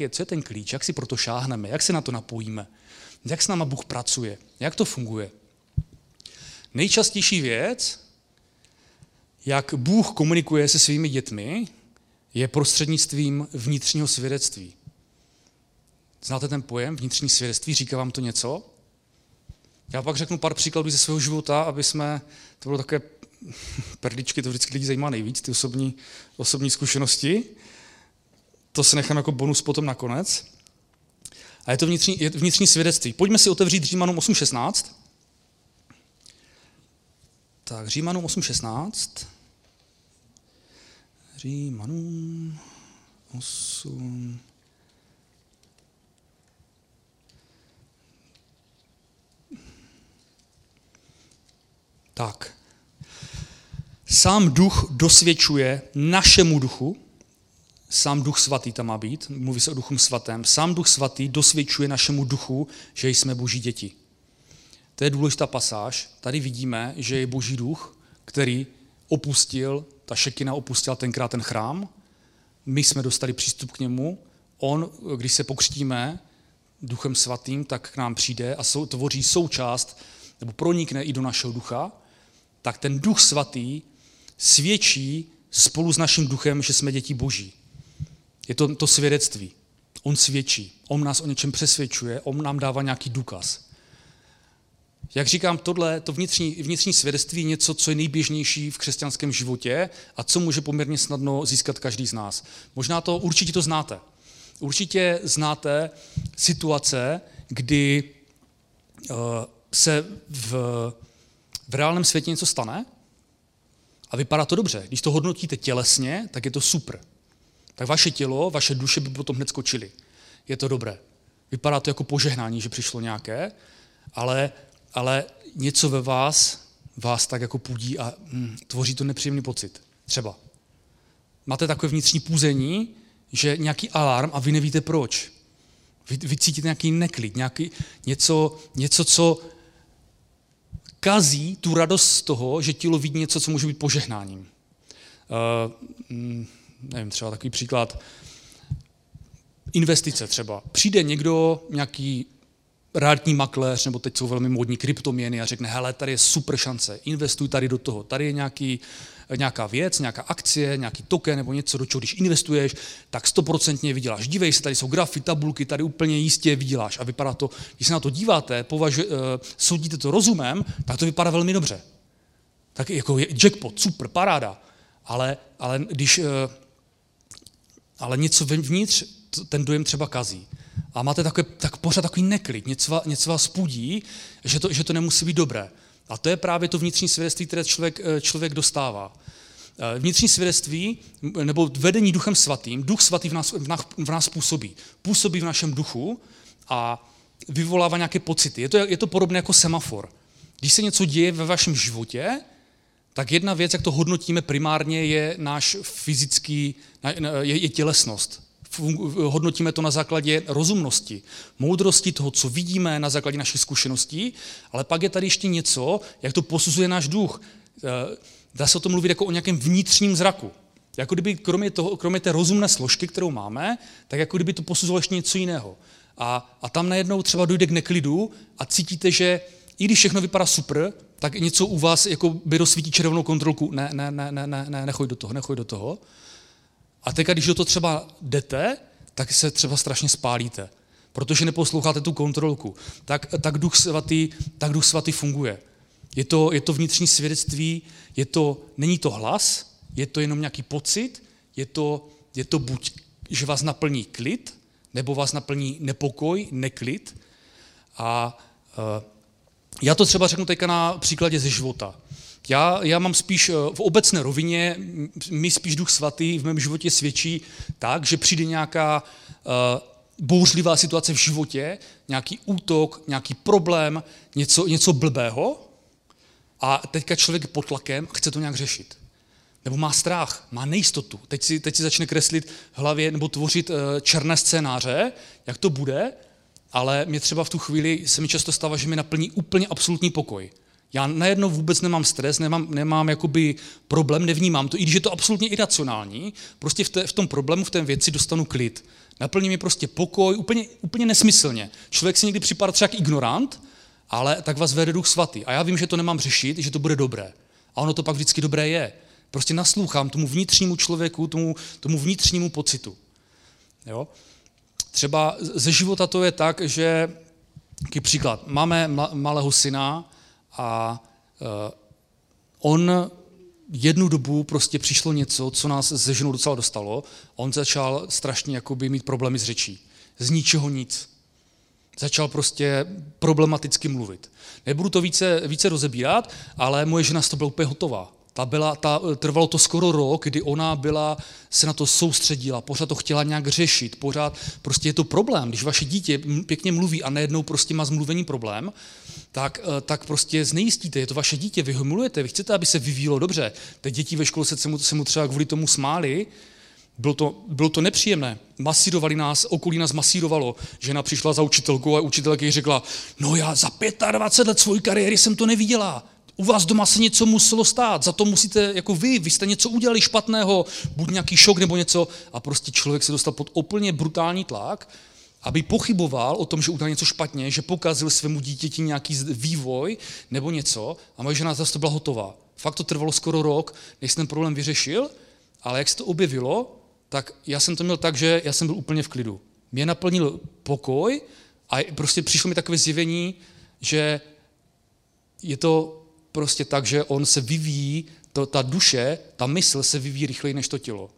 Co je ten klíč? Jak si proto šáhneme? Jak se na to napojíme? Jak s náma Bůh pracuje? Jak to funguje? Nejčastější věc, jak Bůh komunikuje se svými dětmi, je prostřednictvím vnitřního svědectví. Znáte ten pojem vnitřní svědectví? Říká vám to něco? Já pak řeknu pár příkladů ze svého života, to bylo takové perličky, to vždycky lidi zajímá nejvíc, ty osobní zkušenosti. To se nechám jako bonus potom nakonec. A je to vnitřní svědectví. Pojďme si otevřít Římanům 8.16. Tak, Římanům 8.16. Římanům 8. Tak. Sám duch dosvědčuje našemu duchu, sám Duch Svatý tam má být, mluví se o Duchu Svatém, sám Duch Svatý dosvědčuje našemu duchu, že jsme Boží děti. To je důležitá pasáž. Tady vidíme, že je Boží duch, který opustila tenkrát ten chrám, my jsme dostali přístup k němu, on, když se pokřtíme Duchem Svatým, tak k nám přijde a tvoří součást, nebo pronikne i do našeho ducha, tak ten Duch Svatý svědčí spolu s naším duchem, že jsme děti Boží. Je to svědectví. On svědčí, on nás o něčem přesvědčuje, on nám dává nějaký důkaz. Jak říkám, to vnitřní svědectví je něco, co je nejběžnější v křesťanském životě a co může poměrně snadno získat každý z nás. Možná to určitě znáte. Určitě znáte situace, kdy se v reálném světě něco stane a vypadá to dobře. Když to hodnotíte tělesně, tak je to super. Tak vaše tělo, vaše duše by potom hned skočily. Je to dobré. Vypadá to jako požehnání, že přišlo nějaké, ale něco ve vás tak jako pudí a tvoří to nepříjemný pocit. Třeba. Máte takové vnitřní puzení, že nějaký alarm a vy nevíte proč. Vy cítíte nějaký neklid, něco, co kazí tu radost z toho, že tělo vidí něco, co může být požehnáním. Nevím, třeba takový příklad. Investice třeba. Přijde někdo, nějaký realitní makléř, nebo teď jsou velmi módní kryptoměny a řekne, hele, tady je super šance, investuj tady do toho, tady je nějaká věc, nějaká akcie, nějaký token nebo něco, do čeho když investuješ, tak 100% vyděláš. Dívej se, tady jsou grafy, tabulky, tady úplně jistě vyděláš a vypadá to, když se na to díváte, soudíte to rozumem, tak to vypadá velmi dobře. Tak jako je jackpot, super, paráda, ale něco vevnitř ten dojem třeba kazí. A máte tak pořád takový neklid, něco vás pudí, že to nemusí být dobré. A to je právě to vnitřní svědectví, které člověk dostává. Vnitřní svědectví, nebo vedení Duchem Svatým, Duch Svatý v nás působí. Působí v našem duchu a vyvolává nějaké pocity. Je to podobné jako semafor. Když se něco děje ve vašem životě, tak jedna věc, jak to hodnotíme primárně, je náš fyzický, je tělesnost. Hodnotíme to na základě rozumnosti, moudrosti toho, co vidíme, na základě našich zkušeností, ale pak je tady ještě něco, jak to posuzuje náš duch. Dá se o tom mluvit jako o nějakém vnitřním zraku. Jako kdyby kromě té rozumné složky, kterou máme, tak jako kdyby to posuzovalo ještě něco jiného. A tam najednou třeba dojde k neklidu a cítíte, že i když všechno vypadá super, tak něco u vás jako by rozsvítí červenou kontrolku. Ne, nechoď do toho. A teď, když do toho třeba jdete, tak se třeba strašně spálíte, protože neposloucháte tu kontrolku. Tak Duch Svatý funguje. Je to vnitřní svědectví, není to hlas, je to jenom nějaký pocit, je to buď, že vás naplní klid, nebo vás naplní nepokoj, neklid. A já to třeba řeknu teďka na příkladě ze života. Já mám spíš v obecné rovině, mi spíš Duch Svatý v mém životě svědčí tak, že přijde nějaká bouřlivá situace v životě, nějaký útok, nějaký problém, něco blbého a teďka člověk pod tlakem chce to nějak řešit. Nebo má strach, má nejistotu. Teď si začne kreslit v hlavě nebo tvořit černé scénáře, jak to bude, ale mě třeba v tu chvíli se mi často stává, že mi naplní úplně absolutní pokoj. Já najednou vůbec nemám stres, nemám jakoby problém, nevnímám to, i když je to absolutně iracionální, prostě v tom problému, v té věci dostanu klid. Naplní mi prostě pokoj, úplně nesmyslně. Člověk si někdy připadá třeba jak ignorant, ale tak vás vede Duch Svatý. A já vím, že to nemám řešit, že to bude dobré. A ono to pak vždycky dobré je. Prostě naslouchám tomu vnitřnímu člověku, tomu vnitřnímu pocitu. Jo? Třeba ze života to je tak, že, jaký příklad, máme malého syna a on jednu dobu prostě přišlo něco, co nás se ženou docela dostalo. On začal strašně jakoby mít problémy s řečí. Z ničeho nic. Začal prostě problematicky mluvit. Nebudu to více rozebírat, ale moje žena z toho byla úplně hotová. Trvalo to skoro rok, kdy ona se na to soustředila, pořád to chtěla nějak řešit, pořád prostě je to problém, když vaše dítě pěkně mluví a najednou prostě má s mluvením problém, tak prostě znejistíte, je to vaše dítě, vy ho milujete, vy chcete, aby se vyvíjelo dobře, teď děti ve škole se mu třeba kvůli tomu smáli, bylo to nepříjemné, masírovali nás, okolí nás masírovalo, žena přišla za učitelkou a učitelka jí řekla, no já za 25 let svojí kariéry jsem to neviděla. U vás doma se něco muselo stát, za to musíte, jako vy jste něco udělali špatného, buď nějaký šok nebo něco a prostě člověk se dostal pod úplně brutální tlak, aby pochyboval o tom, že udělal něco špatně, že pokazil svému dítěti nějaký vývoj nebo něco a moje žena zase to byla hotová. Fakt to trvalo skoro rok, než jsem ten problém vyřešil, ale jak se to objevilo, tak já jsem to měl tak, že já jsem byl úplně v klidu. Mě naplnil pokoj a prostě přišlo mi takové zjevení, že je to prostě tak, že on se vyvíjí, ta duše, ta mysl se vyvíjí rychleji než to tělo.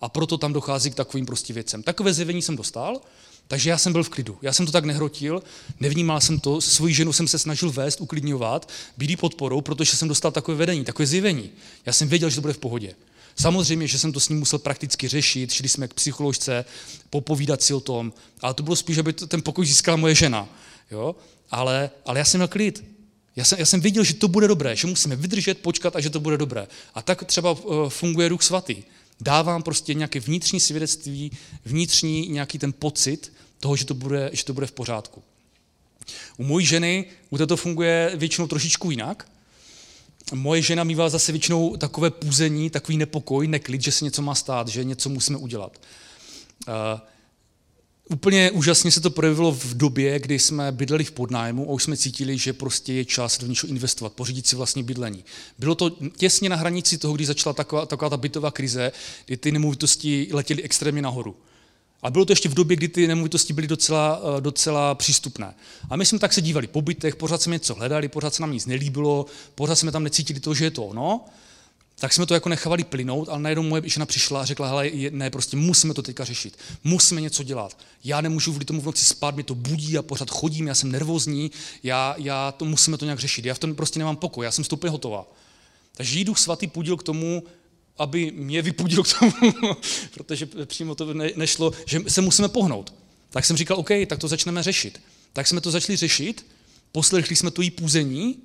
A proto tam dochází k takovým prostě věcem. Takové zjevení jsem dostal, takže já jsem byl v klidu. Já jsem to tak nehrotil, nevnímal jsem to, svoji ženu jsem se snažil vést, uklidňovat, být jí podporou, protože jsem dostal takové vedení, takové zjevení. Já jsem věděl, že to bude v pohodě. Samozřejmě, že jsem to s ním musel prakticky řešit, šli jsme k psycholožce, popovídat si o tom, ale to bylo spíš, aby ten pokoj získala moje žena. Jo? Ale já jsem měl klid. Já jsem viděl, že to bude dobré, že musíme vydržet, počkat a že to bude dobré. A tak třeba funguje Duch Svatý. Dávám prostě nějaké vnitřní svědectví, vnitřní nějaký ten pocit toho, že to bude v pořádku. U mojí ženy, u této funguje většinou trošičku jinak. Moje žena mívá zase většinou takové puzení, takový nepokoj, neklid, že se něco má stát, že něco musíme udělat. Úplně úžasně se to projevilo v době, kdy jsme bydleli v podnájmu a už jsme cítili, že prostě je čas do něčeho investovat, pořídit si vlastní bydlení. Bylo to těsně na hranici toho, kdy začala taková ta bytová krize, kdy ty nemovitosti letěly extrémně nahoru. A bylo to ještě v době, kdy ty nemovitosti byly docela přístupné. A my jsme tak se dívali po bytech, pořád jsme něco hledali, pořád se nám nic nelíbilo, pořád jsme tam necítili to, že je to ono. Tak jsme to jako nechávali plynout, ale najednou moje žena přišla a řekla, hele, ne, prostě musíme to teďka řešit, musíme něco dělat. Já nemůžu kvůli tomu v noci spát, mě to budí, já pořád chodím, já jsem nervózní, musíme to nějak řešit, já v tom prostě nemám pokoj, já jsem úplně hotová. Takže jí Duch Svatý pudil k tomu, aby mě vypudil k tomu, protože přímo to nešlo, že se musíme pohnout. Tak jsem říkal, OK, tak to začneme řešit. Tak jsme to začali řešit, poslechli jsme to jí půzení,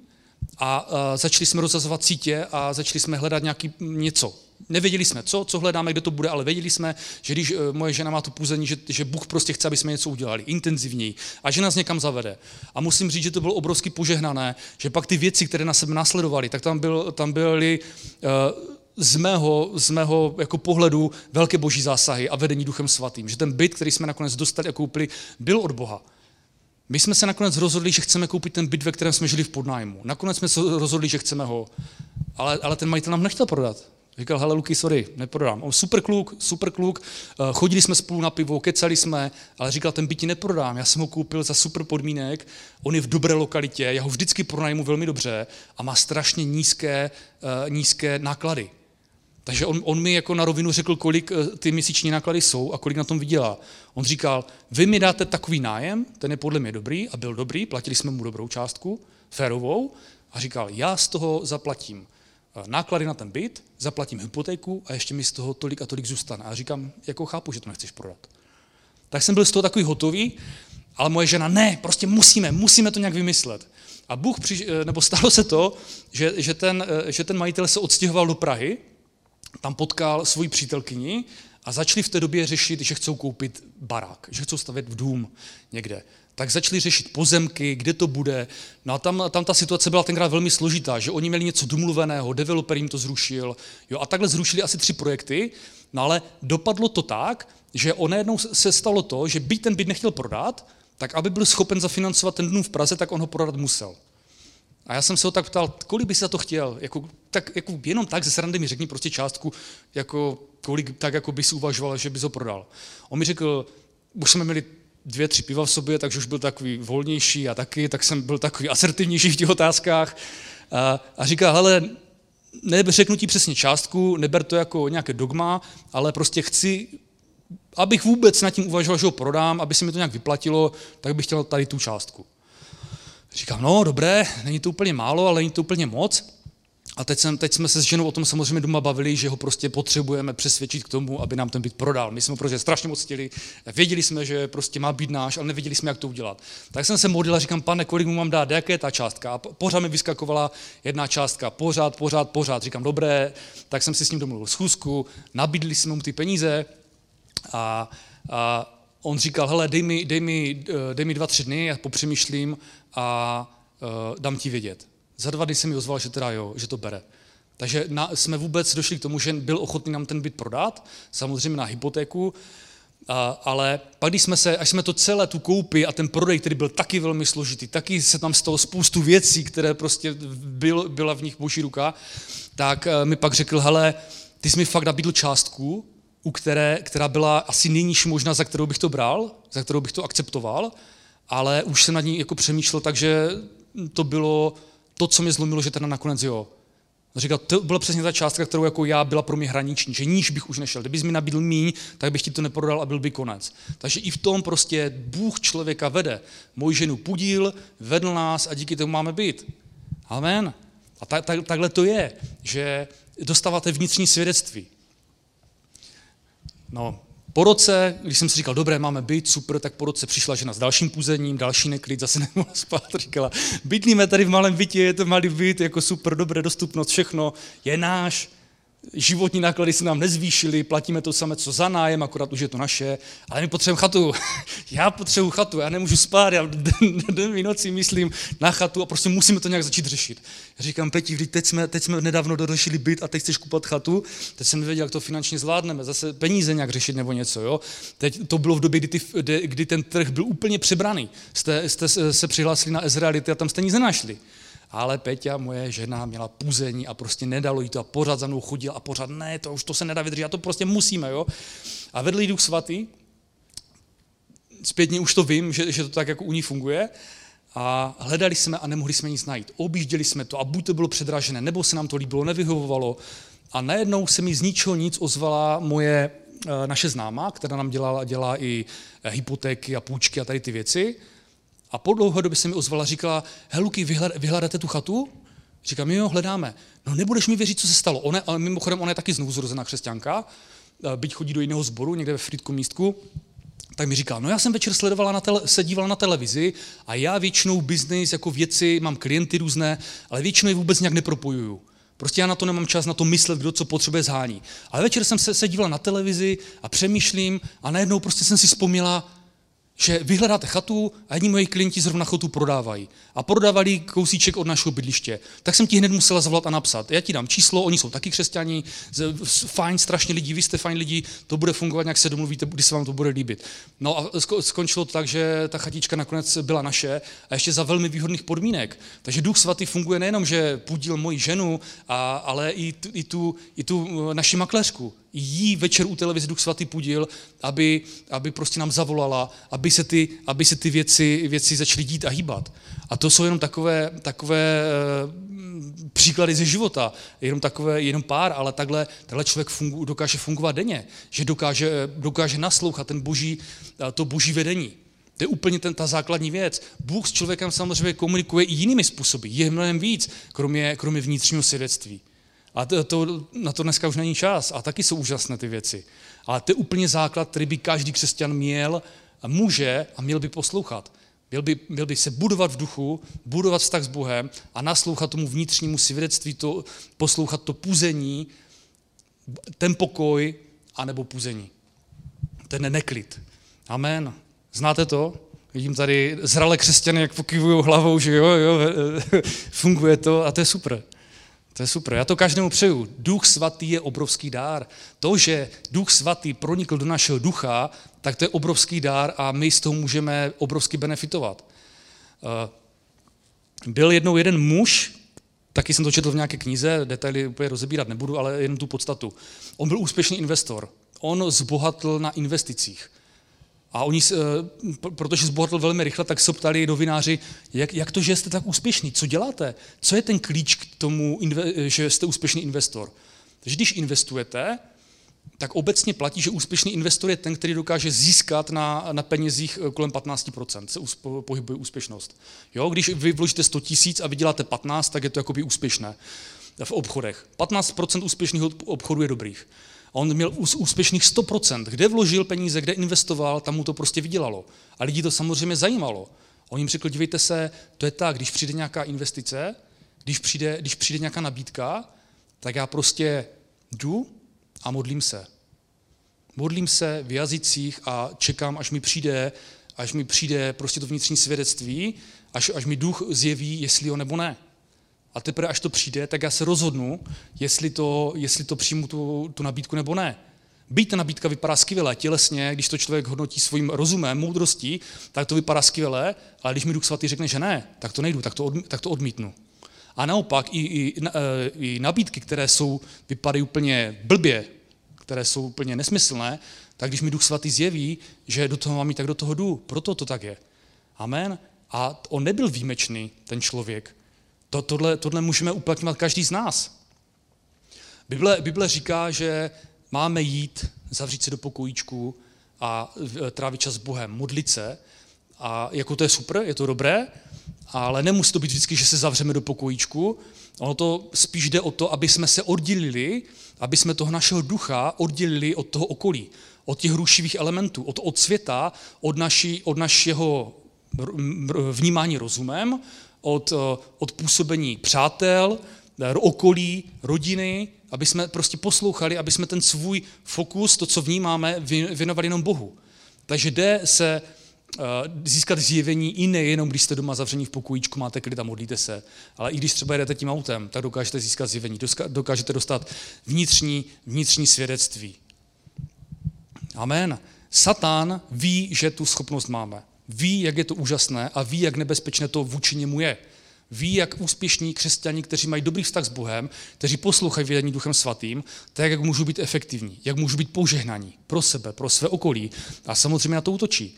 a začali jsme rozhazovat sítě a začali jsme hledat něco. Nevěděli jsme, co hledáme, kde to bude, ale věděli jsme, že když moje žena má to půzení, že Bůh prostě chce, aby jsme něco udělali intenzivněji a že nás někam zavede. A musím říct, že to bylo obrovsky požehnané, že pak ty věci, které na sebe následovaly, tak tam byly z mého jako pohledu velké boží zásahy a vedení Duchem Svatým. Že ten byt, který jsme nakonec dostali a koupili, byl od Boha. My jsme se nakonec rozhodli, že chceme koupit ten byt, ve kterém jsme žili v podnájmu. Nakonec jsme se rozhodli, že chceme ho. Ale ten majitel nám nechtěl prodat. Říkal, hele Luky, sorry, neprodám. On super kluk, chodili jsme spolu na pivo, kecali jsme, ale říkal, ten byt ti neprodám, já jsem ho koupil za super podmínek, on je v dobré lokalitě, já ho vždycky pronajmu velmi dobře a má strašně nízké náklady. Takže on mi jako na rovinu řekl, kolik ty měsíční náklady jsou a kolik na tom vydělá. On říkal, vy mi dáte takový nájem, ten je podle mě dobrý a byl dobrý, platili jsme mu dobrou částku, férovou, a říkal, já z toho zaplatím náklady na ten byt, zaplatím hypotéku a ještě mi z toho tolik a tolik zůstane. A říkám, jako chápu, že to nechceš prodat. Tak jsem byl z toho takový hotový, ale moje žena, ne, prostě musíme to nějak vymyslet. A stalo se to, že ten majitel se odstěhoval do Prahy, tam potkal svoji přítelkyni a začali v té době řešit, že chcou koupit barák, že chcou stavět v dům někde. Tak začali řešit pozemky, kde to bude. No a tam ta situace byla tenkrát velmi složitá, že oni měli něco domluveného, developer jim to zrušil. Jo, a takhle zrušili asi 3 projekty, no ale dopadlo to tak, že najednou se stalo to, že byť ten byt nechtěl prodat, tak aby byl schopen zafinancovat ten dům v Praze, tak on ho prodat musel. A já jsem se ho tak ptal, kolik by se za to chtěl? Jenom tak ze srandy mi řekni prostě částku, jako, kolik tak jako bys uvažoval, že bys ho prodal. On mi řekl, už jsme měli 2-3 piva v sobě, takže už byl takový volnější a taky, tak jsem byl takový asertivnější v těch otázkách. A říká, hele, neřeknu ti přesně částku, neber to jako nějaké dogma, ale prostě chci, abych vůbec nad tím uvažoval, že ho prodám, aby se mi to nějak vyplatilo, tak bych chtěl tady tu částku. Říkám, no dobré, není to úplně málo, ale není to úplně moc. A teď jsme se s ženou o tom samozřejmě doma bavili, že ho prostě potřebujeme přesvědčit k tomu, aby nám ten byt prodal. My jsme ho prostě strašně moc chtěli, věděli jsme, že prostě má být náš, ale nevěděli jsme, jak to udělat. Tak jsem se modlil a říkám, pane, kolik mu mám dát, jaká je ta částka? A pořád mi vyskakovala jedna částka, pořád. Říkám, dobré, tak jsem si s ním domluvil schůzku, nabídli jsme mu ty peníze a on říkal, hele, dej mi 2-3 dny, já popřemýšlím a dám ti vědět. Za 2 dny se mi ozval, že teda jo, že to bere. Takže jsme vůbec došli k tomu, že byl ochotný nám ten byt prodat, samozřejmě na hypotéku, ale pak, až jsme to celé tu koupi a ten prodej, který byl taky velmi složitý, taky se tam stalo spoustu věcí, které prostě byla v nich boží ruka, tak mi pak řekl, hele, ty jsi mi fakt nabídl částku, která byla asi nejnižší možná, za kterou bych to bral, za kterou bych to akceptoval, ale už jsem nad ní jako přemýšlel, takže to bylo to, co mě zlomilo, že teda nakonec jo. Říkal, to byla přesně ta částka, kterou jako já byla pro mě hraniční, že níž bych už nešel. Kdybys mi nabídl míň, tak bych ti to neprodal a byl by konec. Takže i v tom prostě Bůh člověka vede. Moji ženu pudil, vedl nás a díky tomu máme být. Amen. A takhle to je, že dostáváte vnitřní svědectví. No, po roce, když jsem si říkal, dobré, máme byt, super, tak po roce přišla žena s dalším půzením, další neklid, zase nemohla spát, říkala, bydlíme tady v malém bytě, je to malý byt, jako super, dobré, dostupnost, všechno je náš, životní náklady se nám nezvýšily, platíme to samé, co za nájem, akorát už je to naše, ale my potřebujeme chatu, já potřebuji chatu, já nemůžu spát, já den i noci myslím na chatu a prostě musíme to nějak začít řešit. Já říkám, Peti, vždyť teď jsme nedávno dořešili byt a teď chceš kupovat chatu, teď jsem nevěděl, jak to finančně zvládneme, zase peníze nějak řešit nebo něco, jo. Teď to bylo v době, kdy ten trh byl úplně přebraný, jste se přihlásili na Ezreality a tam jste nic nenašli. Ale Peťa, moje žena, měla puzení a prostě nedalo jí to a pořád za mnou chodila a pořád ne, to se nedá vydržet, a to prostě musíme, jo. A vedl jí Duch Svatý, zpětně už to vím, že to tak jako u ní funguje a hledali jsme a nemohli jsme nic najít. Objížděli jsme to a buď to bylo předražené, nebo se nám to líbilo, nevyhovovalo a najednou se mi z ničeho nic ozvala naše známá, která nám dělá i hypotéky a půjčky a tady ty věci. A po dlouhé době se mi ozvala, říkala, hej Luky, vyhledáte tu chatu? Říkám, jo, hledáme. No nebudeš mi věřit, co se stalo. Mimochodem, ona je taky znovuzrozená křesťanka, byť chodí do jiného sboru, někde ve Frýdku místku. Tak mi říkala, no já jsem večer dívala na televizi a já většinou biznis, jako věci, mám klienty různé, ale většinou je vůbec nějak nepropojuju. Prostě já na to nemám čas, na to myslet, kdo co potřebuje zhání. Ale večer jsem se dívala na televizi a přemýšlím a najednou prostě jsem si vzpomněla, že vyhledáte chatu a jedni moji klienti zrovna chatu prodávají. A prodávali kousíček od našeho bydliště. Tak jsem ti hned musela zavolat a napsat. Já ti dám číslo, oni jsou taky křesťani, fajn, strašně lidi, vy jste fajn lidi, to bude fungovat, nějak se domluvíte, když se vám to bude líbit. No a skončilo to tak, že ta chatička nakonec byla naše a ještě za velmi výhodných podmínek. Takže Duch Svatý funguje nejenom, že pudil moji ženu, ale i tu naši makléřku. Jí večer u televize Duch Svatý pudil, aby prostě nám zavolala, aby se ty věci začaly dít a hýbat. A to jsou jenom takové příklady ze života, jenom pár, ale takhle člověk dokáže fungovat denně, že dokáže naslouchat to boží vedení. To je úplně ta základní věc. Bůh s člověkem samozřejmě komunikuje i jinými způsoby, je mnohem víc, kromě vnitřního svědectví. A na to dneska už není čas. A taky jsou úžasné ty věci. Ale to je úplně základ, který by každý křesťan měl a může a měl by poslouchat. Měl by se budovat v duchu, budovat vztah s Bohem a naslouchat tomu vnitřnímu svědectví, poslouchat to puzení, ten pokoj anebo puzení. Ten neklid. Amen. Znáte to? Vidím tady zralé křesťany, jak pokyvují hlavou, že jo, funguje to a to je super. To je super, já to každému přeju. Duch Svatý je obrovský dár. To, že Duch Svatý pronikl do našeho ducha, tak to je obrovský dár a my z toho můžeme obrovsky benefitovat. Byl jednou jeden muž, taky jsem to četl v nějaké knize, detaily úplně rozebírat nebudu, ale jenom tu podstatu. On byl úspěšný investor. On zbohatl na investicích. A oni, protože zbohatl velmi rychle, tak se ptali novináři, jak to, že jste tak úspěšný, co děláte? Co je ten klíč k tomu, že jste úspěšný investor? Takže když investujete, tak obecně platí, že úspěšný investor je ten, který dokáže získat na penězích kolem 15%, se pohybuje úspěšnost. Jo? Když vy vložíte 100 tisíc a vyděláte 15, tak je to jakoby úspěšné v obchodech. 15% úspěšných obchodů je dobrých. A on měl úspěšných 100%. Kde vložil peníze, kde investoval, tam mu to prostě vydělalo. A lidi to samozřejmě zajímalo. On jim řekl, dívejte se, to je tak, když přijde nějaká investice, když přijde nějaká nabídka, tak já prostě jdu a modlím se. Modlím se v jazycích a čekám, až mi přijde prostě to vnitřní svědectví, až mi duch zjeví, jestli jo nebo ne. A teprve, až to přijde, tak já se rozhodnu, jestli to přijmu tu nabídku nebo ne. Byť ta nabídka vypadá skvěle, tělesně, když to člověk hodnotí svým rozumem, moudrostí, tak to vypadá skvěle, ale když mi Duch Svatý řekne, že ne, tak to nejdu, tak to odmítnu. A naopak i nabídky, které vypadají úplně blbě, které jsou úplně nesmyslné, tak když mi Duch Svatý zjeví, že do toho mám jít, tak do toho jdu. Proto to tak je. Amen. A on nebyl výjimečný, ten člověk. Tohle můžeme uplatňovat každý z nás. Bible říká, že máme jít, zavřít se do pokojíčku a trávit čas s Bohem, modlit se. A jako to je super, je to dobré, ale nemusí to být vždycky, že se zavřeme do pokojíčku. Ono to spíš jde o to, aby jsme se oddělili, aby jsme toho našeho ducha oddělili od toho okolí, od těch rušivých elementů, od světa, od našeho vnímání rozumem, od působení přátel, okolí, rodiny, aby jsme prostě poslouchali, aby jsme ten svůj fokus, to, co vnímáme, věnovali jenom Bohu. Takže jde se získat zjevení i nejenom, když jste doma zavření v pokojíčku, máte klid a modlíte se, ale i když třeba jedete tím autem, tak dokážete získat zjevení, dokážete dostat vnitřní svědectví. Amen. Satan ví, že tu schopnost máme. Ví, jak je to úžasné a ví, jak nebezpečné to vůči němu je. Ví, jak úspěšní křesťani, kteří mají dobrý vztah s Bohem, kteří poslouchají vedení Duchem Svatým, tak jak můžou být efektivní, jak můžou být požehnaní pro sebe, pro své okolí a samozřejmě na to útočí.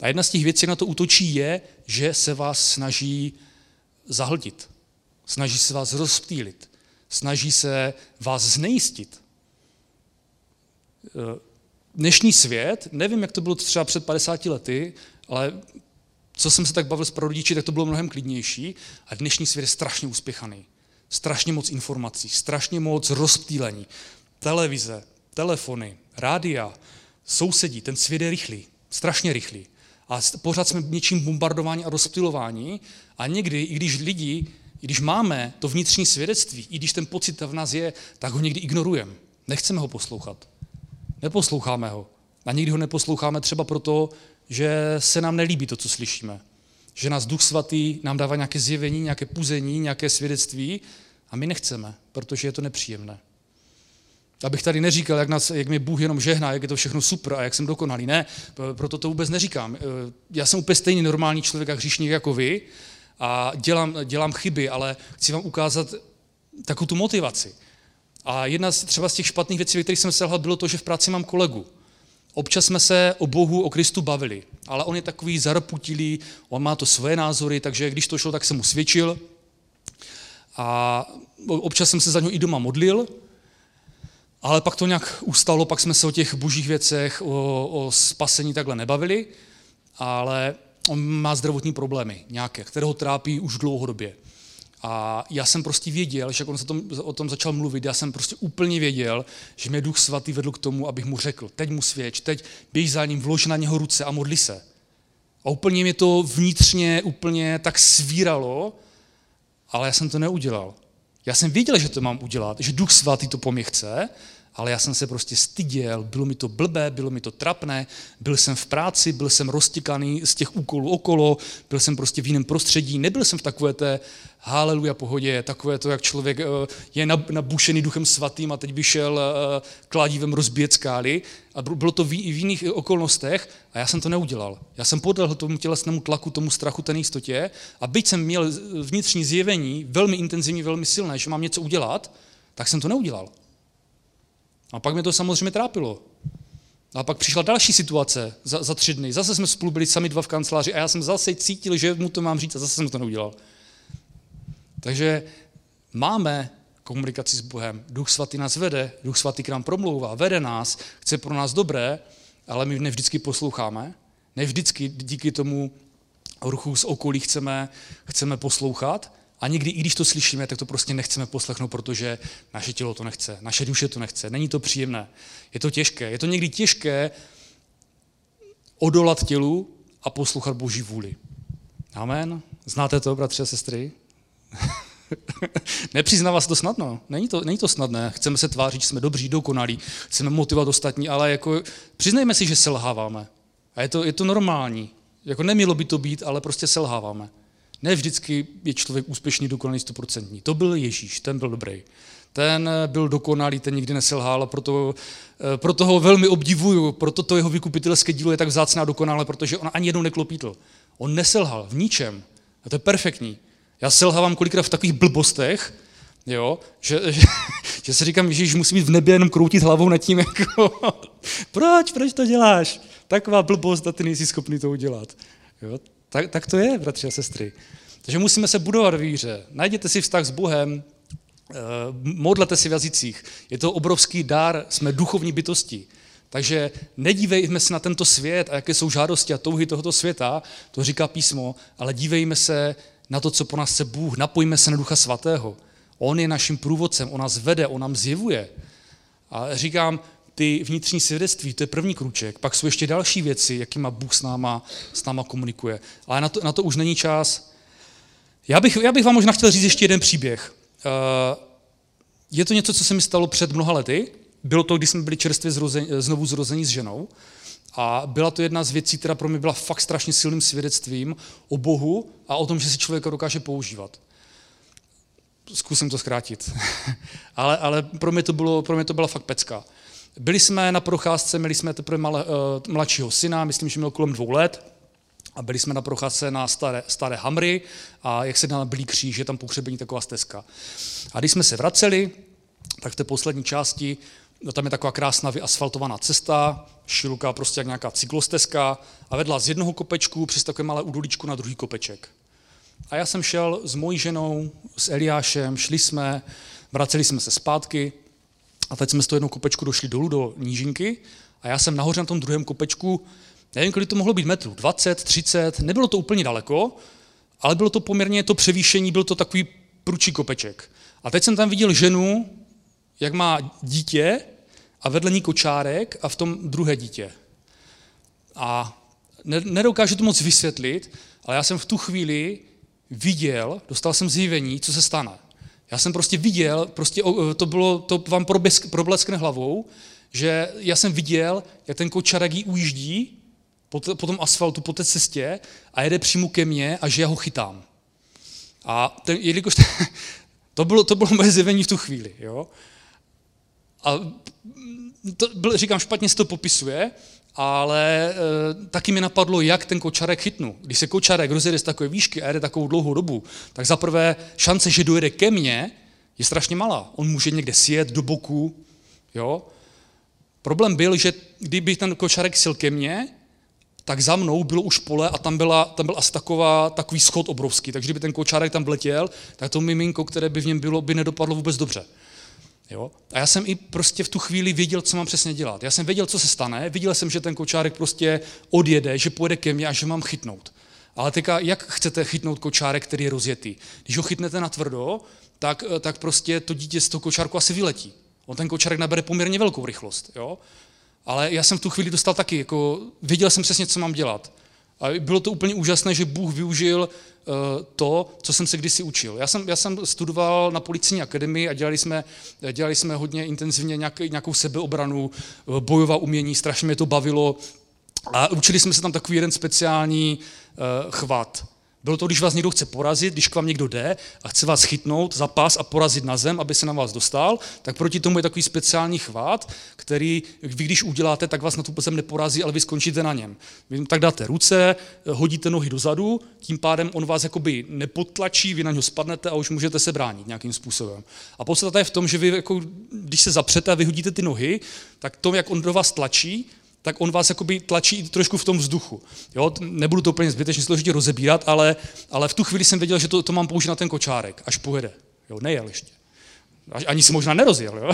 A jedna z těch věcí, jak na to útočí, je, že se vás snaží zahltit, snaží se vás rozptýlit, snaží se vás znejistit. Dnešní svět, nevím, jak to bylo třeba před 50 lety, ale co jsem se tak bavil s prarodiči, tak to bylo mnohem klidnější a dnešní svět je strašně uspěchaný. Strašně moc informací, strašně moc rozptýlení. Televize, telefony, rádia, sousedí, ten svět je rychlý, strašně rychlý. A pořád jsme něčím bombardováni a rozptylování a někdy, i když máme to vnitřní svědectví, i když ten pocit v nás je, tak ho někdy ignorujeme. Nechceme ho poslouchat. Neposloucháme ho. A někdy ho neposloucháme třeba proto, že se nám nelíbí to, co slyšíme. Že nás Duch Svatý nám dává nějaké zjevení, nějaké puzení, nějaké svědectví a my nechceme, protože je to nepříjemné. Abych tady neříkal, jak mi Bůh jenom žehná, jak je to všechno super a jak jsem dokonalý. Ne, proto to vůbec neříkám. Já jsem úplně stejný normální člověk a hříšník jako vy a dělám chyby, ale chci vám ukázat takovou tu motivaci. A jedna třeba z těch špatných věcí, ve kterých jsem selhal, bylo to, že v práci mám kolegu. Občas jsme se o Bohu, o Kristu bavili, ale on je takový zarputilý, on má to svoje názory, takže když to šlo, tak jsem mu svědčil. A občas jsem se za něho i doma modlil, ale pak to nějak ustalo, pak jsme se o těch božích věcech, o spasení takhle nebavili, ale on má zdravotní problémy nějaké, které ho trápí už dlouhodobě. A já jsem prostě věděl, že jak on o tom začal mluvit, já jsem prostě úplně věděl, že mě Duch Svatý vedl k tomu, abych mu řekl, teď mu svědč, teď běž za ním, vlož na něho ruce a modli se. A úplně mě to vnitřně úplně tak svíralo, ale já jsem to neudělal. Já jsem věděl, že to mám udělat, že Duch Svatý to po mně chce, ale já jsem se prostě styděl, bylo mi to blbé, bylo mi to trapné, byl jsem v práci, byl jsem roztykaný z těch úkolů okolo, byl jsem prostě v jiném prostředí, nebyl jsem v takové té haleluja pohodě, takové to, jak člověk je nabušený Duchem Svatým a teď by šel kladívem rozbíjet skály. A bylo to i v jiných okolnostech a já jsem to neudělal. Já jsem podlehl tomu tělesnému tlaku, tomu strachu, té nejistotě a byť jsem měl vnitřní zjevení, velmi intenzivní, velmi silné, že mám něco udělat, tak jsem to neudělal. A pak mě to samozřejmě trápilo. A pak přišla další situace za 3 dny. Zase jsme spolu byli sami 2 v kanceláři a já jsem zase cítil, že mu to mám říct a zase jsem to neudělal. Takže máme komunikaci s Bohem. Duch Svatý nás vede, Duch Svatý k nám promlouvá, vede nás, chce pro nás dobré, ale my nevždycky posloucháme. Nevždycky díky tomu ruchu z okolí chceme poslouchat. A někdy, i když to slyšíme, tak to prostě nechceme poslechnout, protože naše tělo to nechce, naše duše to nechce, není to příjemné, je to těžké. Je to někdy těžké odolat tělu a poslouchat Boží vůli. Amen. Znáte to, bratři a sestry? Nepřiznává se to snadno, není to snadné. Chceme se tvářit, že jsme dobří, dokonalí, chceme motivovat ostatní, ale jako přiznejme si, že selháváme. A je to normální. Jako nemělo by to být, ale prostě selháváme. Ne vždycky je člověk úspěšný, dokonalý, 100%. To byl Ježíš, ten byl dobrý. Ten byl dokonalý, ten nikdy neselhal a proto ho velmi obdivuju, proto to jeho vykupitelské dílo je tak vzácné a dokonalé, protože on ani jednou neklopítl. On neselhal v ničem. A to je perfektní. Já selhávám kolikrát v takových blbostech, jo, že si říkám, Ježíš, musí mít v nebi jenom kroutit hlavou nad tím, jako, proč to děláš? Taková blbost a ty nejsi schopný to udělat. Jo? Tak to je, bratři a sestry. Takže musíme se budovat v víře. Najděte si vztah s Bohem, modlete si v jazycích. Je to obrovský dar, jsme duchovní bytosti. Takže nedívejme se na tento svět a jaké jsou žádosti a touhy tohoto světa, to říká písmo, ale dívejme se na to, co po nás chce Bůh, napojíme se na Ducha Svatého. On je naším průvodcem, on nás vede, on nám zjevuje. A říkám, ty vnitřní svědectví, to je první krůček, pak jsou ještě další věci, jakýma Bůh s náma komunikuje. Ale na to už není čas. Já bych vám možná chtěl říct ještě jeden příběh. Je to něco, co se mi stalo před mnoha lety. Bylo to, když jsme byli čerstvě znovu zrození s ženou. A byla to jedna z věcí, která pro mě byla fakt strašně silným svědectvím o Bohu a o tom, že si člověka dokáže používat. Zkusím to zkrátit. ale pro mě to byla fakt pecka. Byli jsme na procházce, měli jsme teprve mladšího syna, myslím, že měl kolem 2 let, a byli jsme na procházce na staré hamry a jak se dá na Bílý kříž, je tam pohřebení taková stezka. A když jsme se vraceli, tak v té poslední části, no tam je taková krásná vyasfaltovaná cesta, široká prostě jak nějaká cyklostezka a vedla z jednoho kopečku přes takové malé údolíčko na druhý kopeček. A já jsem šel s mojí ženou, s Eliášem, šli jsme, vraceli jsme se zpátky. A teď jsme z toho jednou kopečku došli dolů do nížinky a já jsem nahoře na tom druhém kopečku, nevím, kolik to mohlo být metrů, 20, 30, nebylo to úplně daleko, ale bylo to poměrně to převýšení, byl to takový prudší kopeček. A teď jsem tam viděl ženu, jak má dítě a vedle ní kočárek a v tom druhé dítě. A nedokážu to moc vysvětlit, ale já jsem v tu chvíli viděl, dostal jsem zjevení, co se stane. Já jsem prostě viděl, to vám probleskne hlavou, že já jsem viděl, jak ten kočárek jí ujíždí po tom asfaltu, po té cestě a jede přímo ke mně a že já ho chytám. A ten, jelikož to bylo moje zjevení v tu chvíli. Jo? A říkám, špatně se to popisuje, ale taky mi napadlo, jak ten kočárek chytnu. Když se kočárek rozjede z takové výšky a jede takovou dlouhou dobu, tak zaprvé šance, že dojede ke mně, je strašně malá. On může někde sjet do boku. Jo? Problém byl, že kdyby ten kočárek sjel ke mně, tak za mnou bylo už pole a tam byl asi takový schod obrovský. Takže kdyby ten kočárek tam vletěl, tak to miminko, které by v něm bylo, by nedopadlo vůbec dobře. Jo? A já jsem i prostě v tu chvíli věděl, co mám přesně dělat. Já jsem věděl, co se stane, viděl jsem, že ten kočárek prostě odjede, že pojede ke mně a že mám chytnout. Ale teďka, jak chcete chytnout kočárek, který je rozjetý? Když ho chytnete natvrdo, tak prostě to dítě z toho kočárku asi vyletí. On ten kočárek nabere poměrně velkou rychlost. Jo? Ale já jsem v tu chvíli dostal taky, jako věděl jsem přesně, co mám dělat. A bylo to úplně úžasné, že Bůh využil to, co jsem se kdysi učil. Já jsem studoval na policejní akademii a dělali jsme hodně intenzivně nějakou sebeobranu, bojová umění, strašně mě to bavilo. A učili jsme se tam takový jeden speciální chvat. Bylo to, když vás někdo chce porazit, když k vám někdo jde a chce vás chytnout za pas a porazit na zem, aby se na vás dostal, tak proti tomu je takový speciální chvát, který vy, když uděláte, tak vás na tu zem neporazí, ale vy skončíte na něm. Vy tak dáte ruce, hodíte nohy dozadu, tím pádem on vás jakoby nepotlačí, vy na něho spadnete a už můžete se bránit nějakým způsobem. A podstata je v tom, že vy, jako, když se zapřete a vyhodíte ty nohy, tak to, jak on do vás tlačí, tak on vás jakoby tlačí trošku v tom vzduchu. Jo? Nebudu to úplně zbytečně složitě rozebírat, ale v tu chvíli jsem věděl, že to mám použít na ten kočárek, až pojede. Jo, nejel ještě. Ani si možná nerozjel, jo?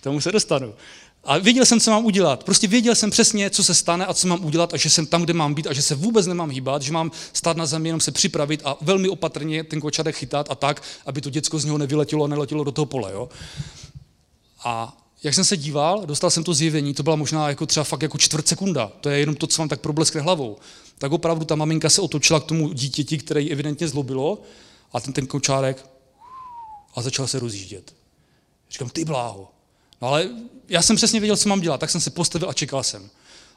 Tomu se dostanu. A věděl jsem, co mám udělat. Prostě věděl jsem přesně, co se stane a co mám udělat a že jsem tam, kde mám být a že se vůbec nemám hýbat, že mám stát na zemi, jenom se připravit a velmi opatrně ten kočárek chytat a tak, aby to děcko z něho nevyletělo a neletělo do toho pole. Jo? A jak jsem se díval, dostal jsem to zjevení, to byla možná jako třeba fakt jako čtvrt sekunda, to je jenom to, co vám tak probleskne hlavou. Tak opravdu ta maminka se otočila k tomu dítěti, které ji evidentně zlobilo a ten kočárek a začal se rozjíždět. Říkám, ty bláho. No ale já jsem přesně věděl, co mám dělat, tak jsem se postavil a čekal jsem.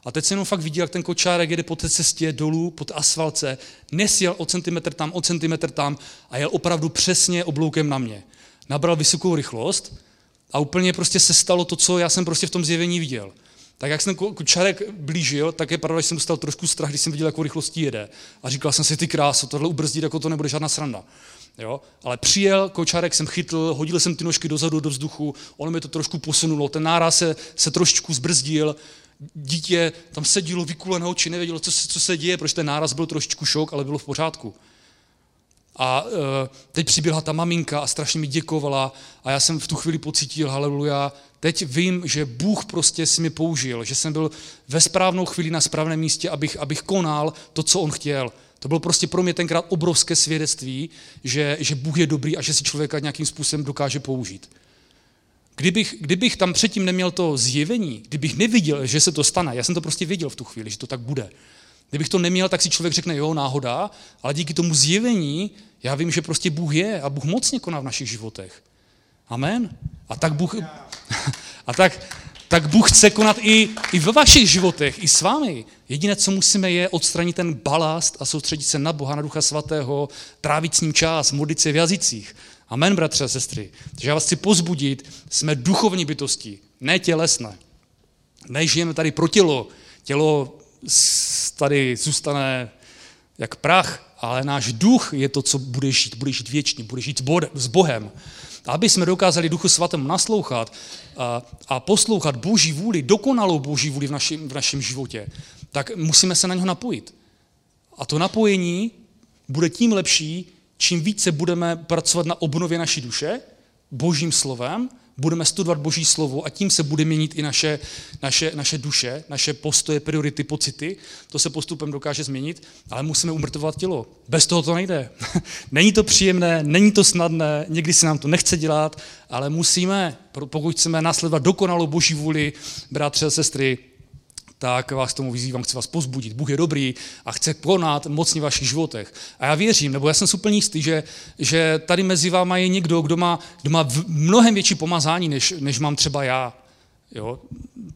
A teď jsem jenom fakt viděl, jak ten kočárek jede po té cestě dolů, po té asfaltce, nesjel o centimetr tam a jel opravdu přesně obloukem na mě. Nabral vysokou rychlost. A úplně prostě se stalo to, co já jsem prostě v tom zjevení viděl. Tak jak jsem kočárek blížil, tak je pravda, že jsem dostal trošku strach, když jsem viděl, jakou rychlostí jede. A říkal jsem si, ty kráso, tohle ubrzdit, jako to nebude žádná sranda. Jo? Ale přijel kočárek, jsem chytl, hodil jsem ty nožky dozadu do vzduchu, ono mi to trošku posunulo, ten náraz se trošičku zbrzdil, dítě tam sedělo vykulené oči, nevědělo, co se děje, protože ten náraz byl trošičku šok, ale bylo v pořádku. A teď přiběhla ta maminka a strašně mi děkovala a já jsem v tu chvíli pocítil, haleluja, teď vím, že Bůh prostě si mi použil, že jsem byl ve správnou chvíli na správném místě, abych konal to, co on chtěl. To bylo prostě pro mě tenkrát obrovské svědectví, že Bůh je dobrý a že si člověka nějakým způsobem dokáže použít. Kdybych tam předtím neměl to zjevení, kdybych neviděl, že se to stane, já jsem to prostě věděl v tu chvíli, že to tak bude. Kdybych to neměl, tak si člověk řekne, jo, náhoda, ale díky tomu zjevení já vím, že prostě Bůh je a Bůh mocně koná v našich životech. Amen. A tak Bůh, tak Bůh chce konat i ve vašich životech, i s vámi. Jediné, co musíme, je odstranit ten balast a soustředit se na Boha, na Ducha Svatého, trávit s ním čas, modlit se v jazycích. Amen, bratře a sestry. Takže já vás chci pozbudit, jsme duchovní bytosti, ne tělesné. Nežijeme tady pro tělo tady zůstane jak prach, ale náš duch je to, co bude žít věčně, bude žít s Bohem. A aby jsme dokázali Duchu Svatému naslouchat a poslouchat Boží vůli, dokonalou Boží vůli v našem životě, tak musíme se na něho napojit. A to napojení bude tím lepší, čím více budeme pracovat na obnově naší duše Božím slovem, budeme studovat Boží slovo a tím se bude měnit i naše duše, naše postoje, priority, pocity. To se postupem dokáže změnit, ale musíme umrtvovat tělo. Bez toho to nejde. Není to příjemné, není to snadné, někdy se nám to nechce dělat, ale musíme, pokud chceme následovat dokonalou Boží vůli, bratře a sestry, tak vás k tomu vyzývám, chci vás pozbudit. Bůh je dobrý a chce konat mocně v vašich životech. A já věřím, nebo já jsem si úplně jistý, že tady mezi váma je někdo, kdo má mnohem větší pomazání, než mám třeba já. Jo?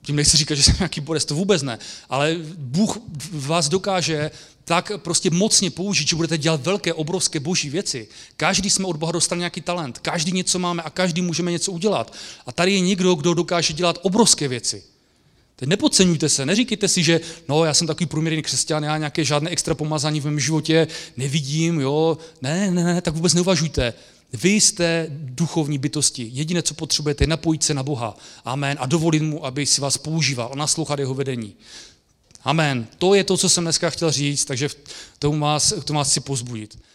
Tím nechci říkat, že jsem nějaký borec, to vůbec ne, ale Bůh vás dokáže tak prostě mocně použít, že budete dělat velké, obrovské boží věci. Každý jsme od Boha dostali nějaký talent, každý něco máme a každý můžeme něco udělat. A tady je někdo, kdo dokáže dělat obrovské věci. Teď nepodceňujte se, neříkejte si, že no, já jsem takový průměrný křesťan, já nějaké žádné extra pomazání v mém životě nevidím, jo. Ne, tak vůbec neuvažujte. Vy jste duchovní bytosti. Jediné, co potřebujete, je napojit se na Boha. Amen. A dovolit mu, aby si vás používal a naslouchat jeho vedení. Amen. To je to, co jsem dneska chtěl říct, takže k tomu vás chci pozbudit.